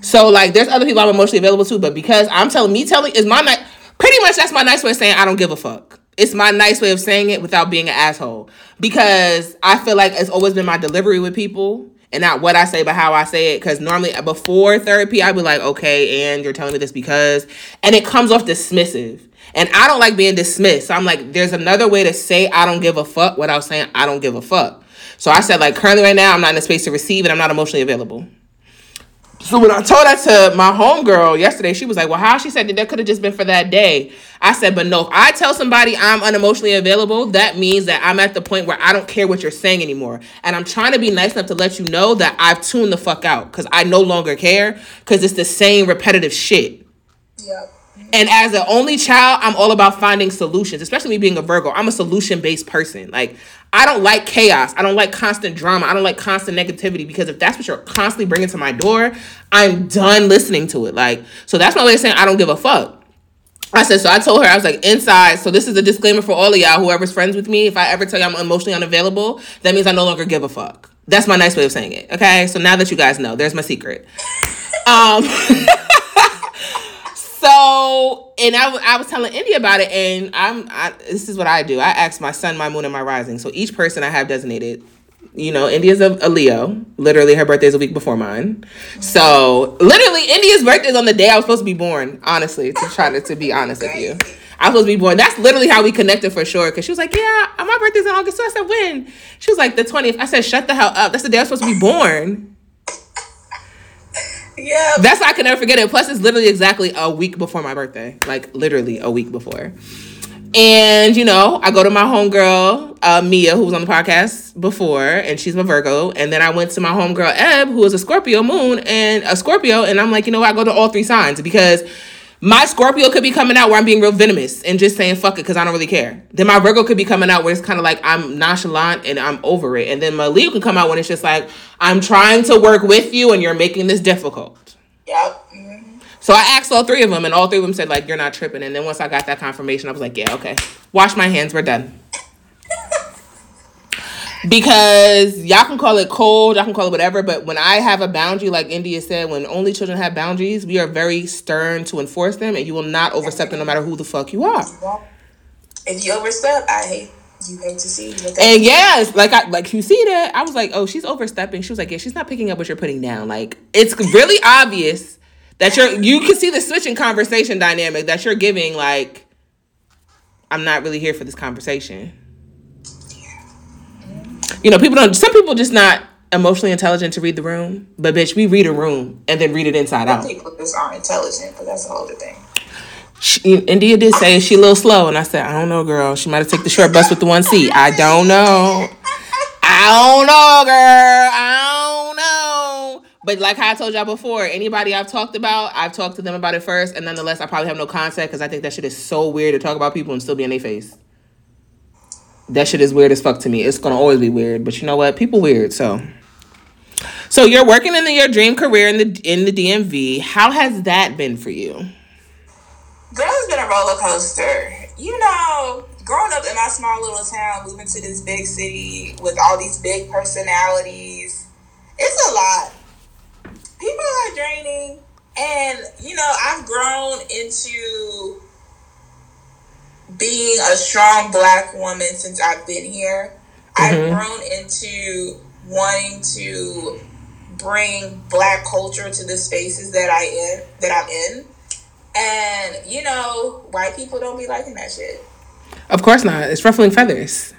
So, like, there's other people I'm emotionally available to, but because I'm telling is my night. Pretty much that's my nice way of saying I don't give a fuck. It's my nice way of saying it without being an asshole. Because I feel like it's always been my delivery with people and not what I say, but how I say it. Because normally before therapy, I'd be like, okay, and you're telling me this because, and it comes off dismissive. And I don't like being dismissed. So I'm like, there's another way to say I don't give a fuck without saying I don't give a fuck. So I said, like, currently right now, I'm not in a space to receive and I'm not emotionally available. So when I told that to my homegirl yesterday, she was like, well, how? She said that could have just been for that day. I said, but no, if I tell somebody I'm unemotionally available, that means that I'm at the point where I don't care what you're saying anymore. And I'm trying to be nice enough to let you know that I've tuned the fuck out because I no longer care because it's the same repetitive shit. Yeah. And as an only child, I'm all about finding solutions, especially me being a Virgo. I'm a solution-based person. Like, I don't like chaos. I don't like constant drama. I don't like constant negativity because if that's what you're constantly bringing to my door, I'm done listening to it. Like, so that's my way of saying I don't give a fuck. I said, so I told her, I was like, inside. So this is a disclaimer for all of y'all, whoever's friends with me. If I ever tell you I'm emotionally unavailable, that means I no longer give a fuck. That's my nice way of saying it. Okay. So now that you guys know, there's my secret. So, and I was telling India about it, and this is what I do. I ask my sun, my moon, and my rising. So each person I have designated, you know, India's a Leo. Literally, her birthday is a week before mine. So, literally, India's birthday is on the day I was supposed to be born, honestly, to be honest with you. I was supposed to be born. That's literally how we connected for sure, because she was like, yeah, my birthday's in August, so I said, when? She was like, the 20th. I said, shut the hell up. That's the day I was supposed to be born. Yeah, that's why I can never forget it. Plus, it's literally exactly a week before my birthday. Like, literally a week before. And, you know, I go to my homegirl, Mia, who was on the podcast before, and she's my Virgo. And then I went to my homegirl, Eb, who is a Scorpio moon and a Scorpio. And I'm like, you know what? I go to all three signs because my Scorpio could be coming out where I'm being real venomous and just saying, fuck it, because I don't really care. Then my Virgo could be coming out where it's kind of like I'm nonchalant and I'm over it. And then my Leo could come out when it's just like, I'm trying to work with you and you're making this difficult. Yep. Mm-hmm. So I asked all three of them and all three of them said, like, you're not tripping. And then once I got that confirmation, I was like, yeah, okay. Wash my hands. We're done. Because y'all can call it cold, y'all can call it whatever, but when I have a boundary, like India said, when only children have boundaries, we are very stern to enforce them, and you will not overstep them no matter who the fuck you are. If you overstep, you hate to see. And yes, like you see that, I was like, oh, she's overstepping. She was like, yeah, she's not picking up what you're putting down. Like, it's really obvious that you can see the switch in conversation dynamic that you're giving, like, I'm not really here for this conversation. You know, some people just not emotionally intelligent to read the room. But, bitch, we read a room and then read it inside out. People just aren't intelligent, but that's a whole other thing. India did say she a little slow. And I said, I don't know, girl. She might have taken the short bus with the one seat. I don't know. I don't know, girl. I don't know. But like I told y'all before, anybody I've talked about, I've talked to them about it first. And nonetheless, I probably have no contact because I think that shit is so weird to talk about people and still be in their face. That shit is weird as fuck to me. It's going to always be weird. But you know what? People weird. So you're working in your dream career in the DMV. How has that been for you? Girl, it's been a roller coaster. You know, growing up in my small little town, moving to this big city with all these big personalities, it's a lot. People are draining. And, you know, I've grown into being a strong Black woman since I've been here. Mm-hmm. I've grown into wanting to bring Black culture to the spaces that I'm in. And, you know, white people don't be liking that shit. Of course not. It's ruffling feathers.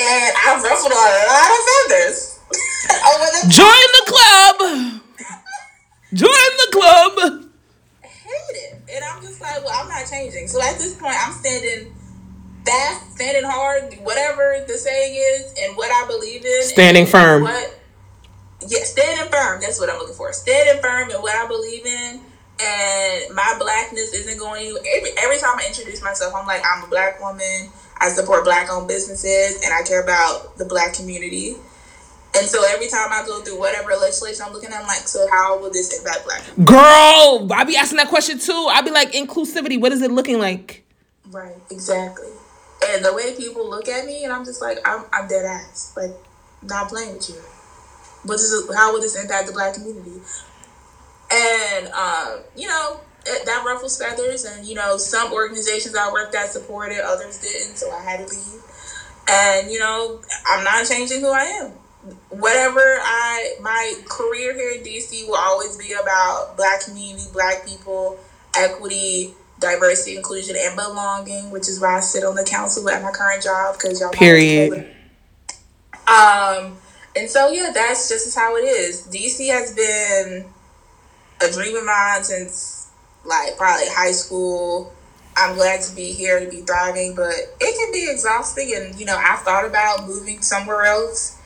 And I've ruffled a lot of feathers. Join the club! Join the club! And I'm just like, well, I'm not changing. So at this point, I'm standing fast, standing hard, whatever the saying is, and what I believe in. Standing firm. What, Yeah, standing firm. That's what I'm looking for. Standing firm in what I believe in. And my blackness isn't going... Every time I introduce myself, I'm like, I'm a black woman. I support black-owned businesses. And I care about the black community. And so every time I go through whatever legislation I'm looking at, I'm like, so how will this impact black people? Girl! I be asking that question, too. I be like, inclusivity, what is it looking like? Right, exactly. And the way people look at me, and I'm just like, I'm dead ass. Like, not playing with you. But this is, how will this impact the black community? And, you know, that ruffles feathers. And, you know, some organizations I worked at supported, others didn't, so I had to leave. And, you know, I'm not changing who I am. My career here in DC will always be about black community, black people, equity, diversity, inclusion, and belonging, which is why I sit on the council at my current job, because y'all period. And so, yeah, that's just how it is. DC has been a dream of mine since, like, probably high school. I'm glad to be here, to be thriving, but it can be exhausting. And, you know, I've thought about moving somewhere else,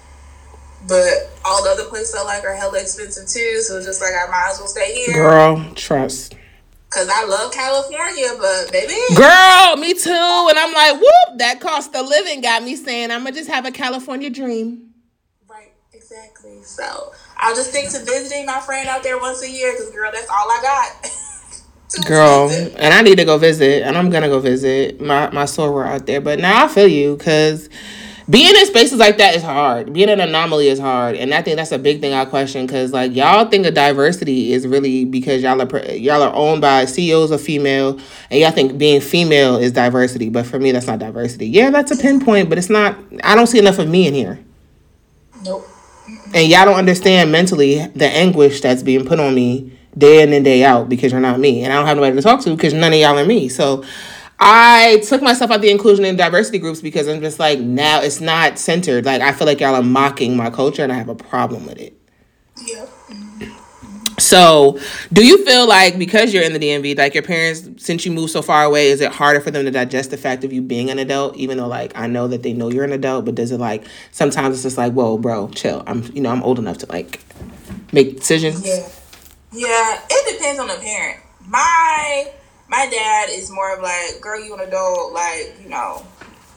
but all the other places I like are hella expensive, too. So it's just like, I might as well stay here. Girl, trust. Because I love California, but baby. Girl, me too. And I'm like, whoop, that cost of living got me saying, I'm going to just have a California dream. Exactly. So I'll just stick to visiting my friend out there once a year, because girl, that's all I got. Girl, and I need to go visit, and I'm gonna go visit my soror out there. But now I feel you, because being in spaces like that is hard. Being an anomaly is hard, and I think that's a big thing I question, because like y'all think of diversity is really because y'all are owned by CEOs of female, and y'all think being female is diversity. But for me, that's not diversity. Yeah, that's a pinpoint, but it's not. I don't see enough of me in here. Nope. And y'all don't understand mentally the anguish that's being put on me day in and day out, because you're not me. And I don't have nobody to talk to, because none of y'all are me. So I took myself out the inclusion and diversity groups, because I'm just like, now it's not centered. Like, I feel like y'all are mocking my culture, and I have a problem with it. Yeah. So do you feel like, because you're in the DMV, like your parents, since you moved so far away, is it harder for them to digest the fact of you being an adult, even though like I know that they know you're an adult, but does it like sometimes it's just like, whoa, bro, chill. I'm old enough to like make decisions. Yeah. It depends on the parent. My dad is more of like, girl, you an adult, like, you know,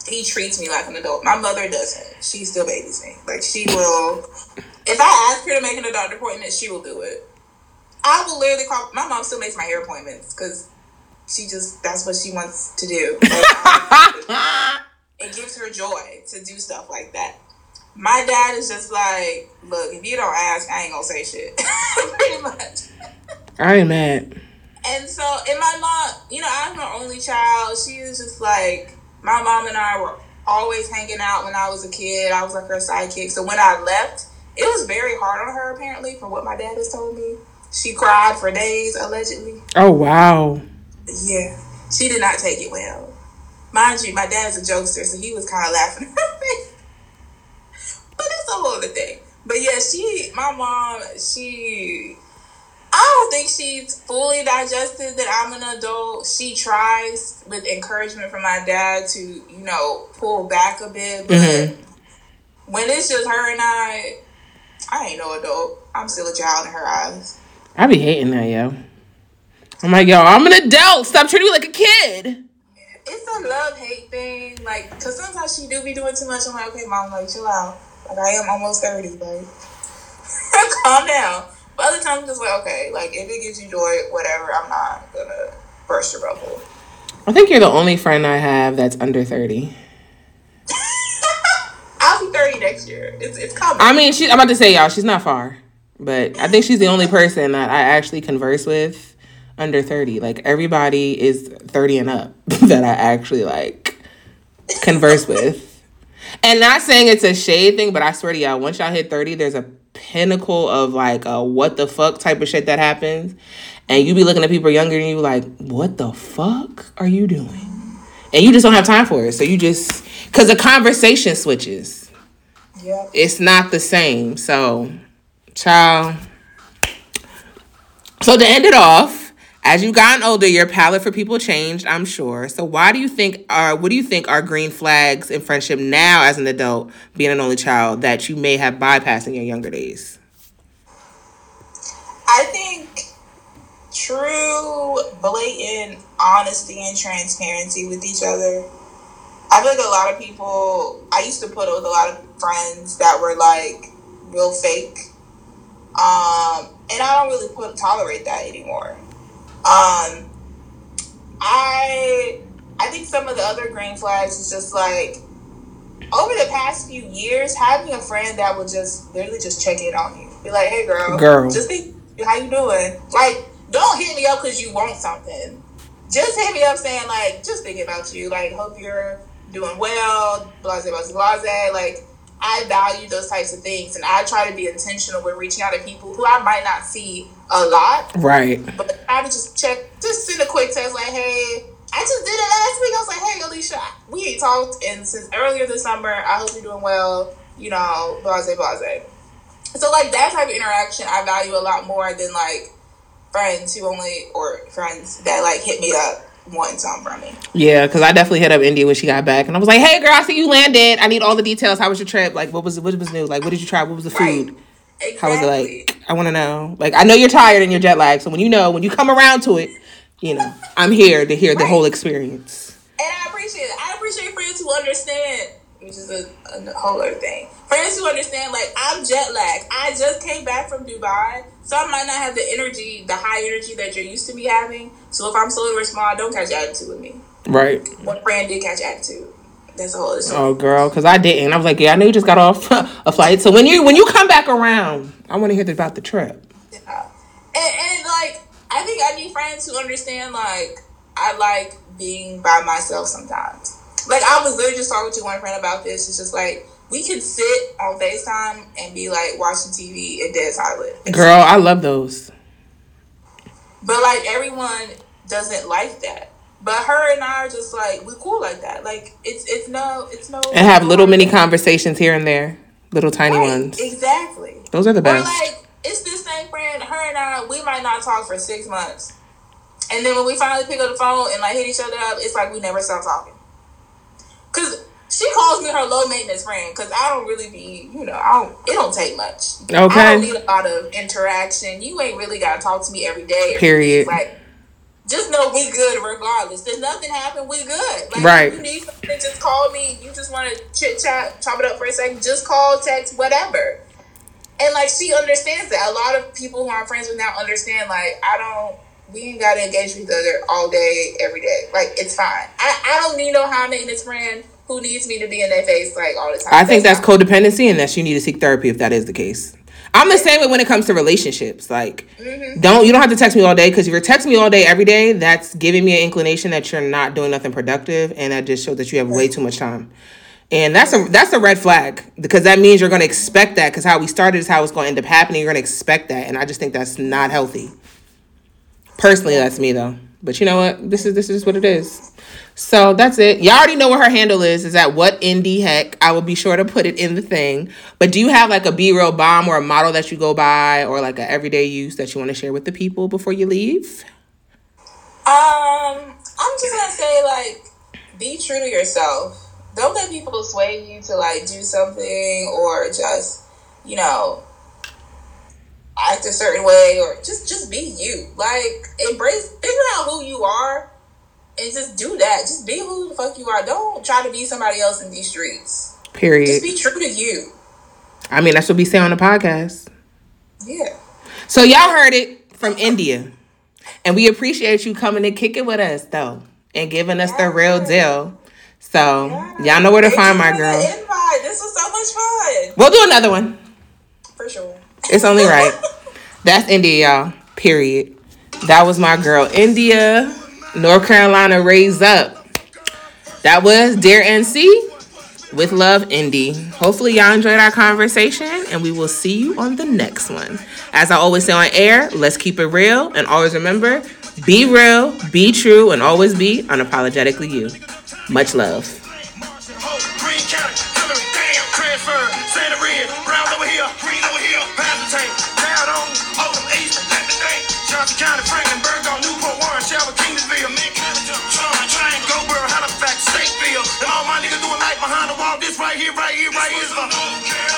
he treats me like an adult. My mother doesn't. She still babies me. Like, she will, if I ask her to make an adult appointment, she will do it. I will literally call. My mom still makes my hair appointments, because she just, that's what she wants to do. Like, it gives her joy to do stuff like that. My dad is just like, look, if you don't ask, I ain't gonna say shit. Pretty much. I ain't mad. And so, and my mom, you know, I'm her only child. She is just like, my mom and I were always hanging out when I was a kid. I was like her sidekick. So when I left, it was very hard on her, apparently, from what my dad has told me. She cried for days, allegedly. Oh, wow. Yeah. She did not take it well. Mind you, my dad's a jokester, so he was kind of laughing at me. But that's a whole other thing. But yeah, my mom, I don't think she's fully digested that I'm an adult. She tries, with encouragement from my dad, to, you know, pull back a bit. But mm-hmm. When it's just her and I ain't no adult. I'm still a child in her eyes. I be hating that, yo. I'm like, yo, I'm an adult. Stop treating me like a kid. It's a love-hate thing. Like, because sometimes she do be doing too much. I'm like, okay, mom, like, chill out. Like, I am almost 30, like. Calm down. But other times, I'm just like, okay, like, if it gives you joy, whatever, I'm not going to burst your bubble. I think you're the only friend I have that's under 30. I'll be 30 next year. It's coming. I mean, I'm about to say, y'all, she's not far. But I think she's the only person that I actually converse with under 30. Like, everybody is 30 and up that I actually, like, converse with. And not saying it's a shade thing, but I swear to y'all, once y'all hit 30, there's a pinnacle of, like, a what the fuck type of shit that happens. And you be looking at people younger than you like, what the fuck are you doing? And you just don't have time for it. So you just... Because the conversation switches. Yeah. It's not the same. So... Child. So to end it off, as you've gotten older, your palate for people changed, I'm sure. So what do you think are green flags in friendship now as an adult, being an only child, that you may have bypassed in your younger days? I think true, blatant honesty and transparency with each other. I feel like a lot of people, I used to put it with a lot of friends that were like real fake. And I don't really tolerate that anymore. I think some of the other green flags is just like, over the past few years, having a friend that will just literally just check in on you. Be like, hey girl. Just think, how you doing? Like, don't hit me up because you want something. Just hit me up saying like, just thinking about you. Like, hope you're doing well, blase, blase, blase. Like, I value those types of things. And I try to be intentional with reaching out to people who I might not see a lot. Right. But I would just send a quick text like, hey, I just did it last week. I was like, hey, Alicia, we ain't talked and since earlier this summer. I hope you're doing well, you know, blase, blase. So, like, that type of interaction I value a lot more than, like, friends that, like, hit me up wanting something from me. Yeah, because I definitely hit up India when she got back. And I was like, hey, girl, I see you landed. I need all the details. How was your trip? Like, what was new? Like, what did you try? What was the food? Right. Exactly. How was it, like? I want to know. Like, I know you're tired and you're jet lagged. So, when you come around to it, you know, I'm here to hear the whole experience. And I appreciate it. I appreciate friends who understand, which is a whole other thing. Friends who understand, like, I'm jet lagged. I just came back from Dubai, so I might not have the high energy that you're used to me having. So if I'm slow or small, don't catch attitude with me. Right. One friend did catch attitude. That's a whole other story. Oh, girl, because I didn't. I was like, yeah, I know you just got off a flight. So when you come back around, I want to hear about the trip. Yeah. And like, I think I need friends who understand, like, I like being by myself sometimes. Like, I was literally just talking to one friend about this. It's just like, we can sit on FaceTime and be, like, watching TV and dead silent. Girl, I love those. But, like, everyone doesn't like that. But her and I are just, like, we cool like that. Like, it's no... And have little mini conversations here and there. Little tiny ones. Exactly. Those are the best. Or, like, it's this same friend, her and I, we might not talk for 6 months. And then when we finally pick up the phone and, like, hit each other up, it's like we never stop talking. Because she calls me her low-maintenance friend because I don't really be, it don't take much. Okay. I don't need a lot of interaction. You ain't really got to talk to me every day. Period. Like, just know we good regardless. If nothing happened, we good. Like, right. If you need something, just call me. You just want to chit-chat, chop it up for a second, just call, text, whatever. And, like, she understands that. A lot of people who I'm friends with now understand, like, we ain't got to engage with each other all day, every day. Like, it's fine. I don't need no high maintenance friend who needs me to be in their face, like, all the time. I think that's codependency and that you need to seek therapy if that is the case. I'm the same way when it comes to relationships. Like, you don't have to text me all day because if you're texting me all day, every day, that's giving me an inclination that you're not doing nothing productive and that just shows that you have way too much time. And that's a red flag because that means you're going to expect that because how we started is how it's going to end up happening. You're going to expect that. And I just think that's not healthy. Personally, that's me, though. But you know what? This is what it is. So that's it. Y'all already know what her handle is. Is at What Indie Heck. I will be sure to put it in the thing. But do you have, like, a B-Real bomb or a model that you go by or, like, an everyday use that you want to share with the people before you leave? I'm just going to say, like, be true to yourself. Don't let people sway you to, like, do something or just, act a certain way or just be you. Like, figure out who you are and just do that. Just be who the fuck you are. Don't try to be somebody else in these streets. Period. Just be true to you. I mean, that's what we say on the podcast. Yeah. So y'all heard it from India. And we appreciate you coming and kicking with us, though, and giving us the real deal. So y'all know where to find my girl. This was so much fun. We'll do another one. For sure. It's only right. That's India, y'all. Period. That was my girl, India. North Carolina, raise up. That was Dear NC with love, Indy. Hopefully, y'all enjoyed our conversation, and we will see you on the next one. As I always say on air, let's keep it real, and always remember, be real, be true, and always be unapologetically you. Much love. Right here is the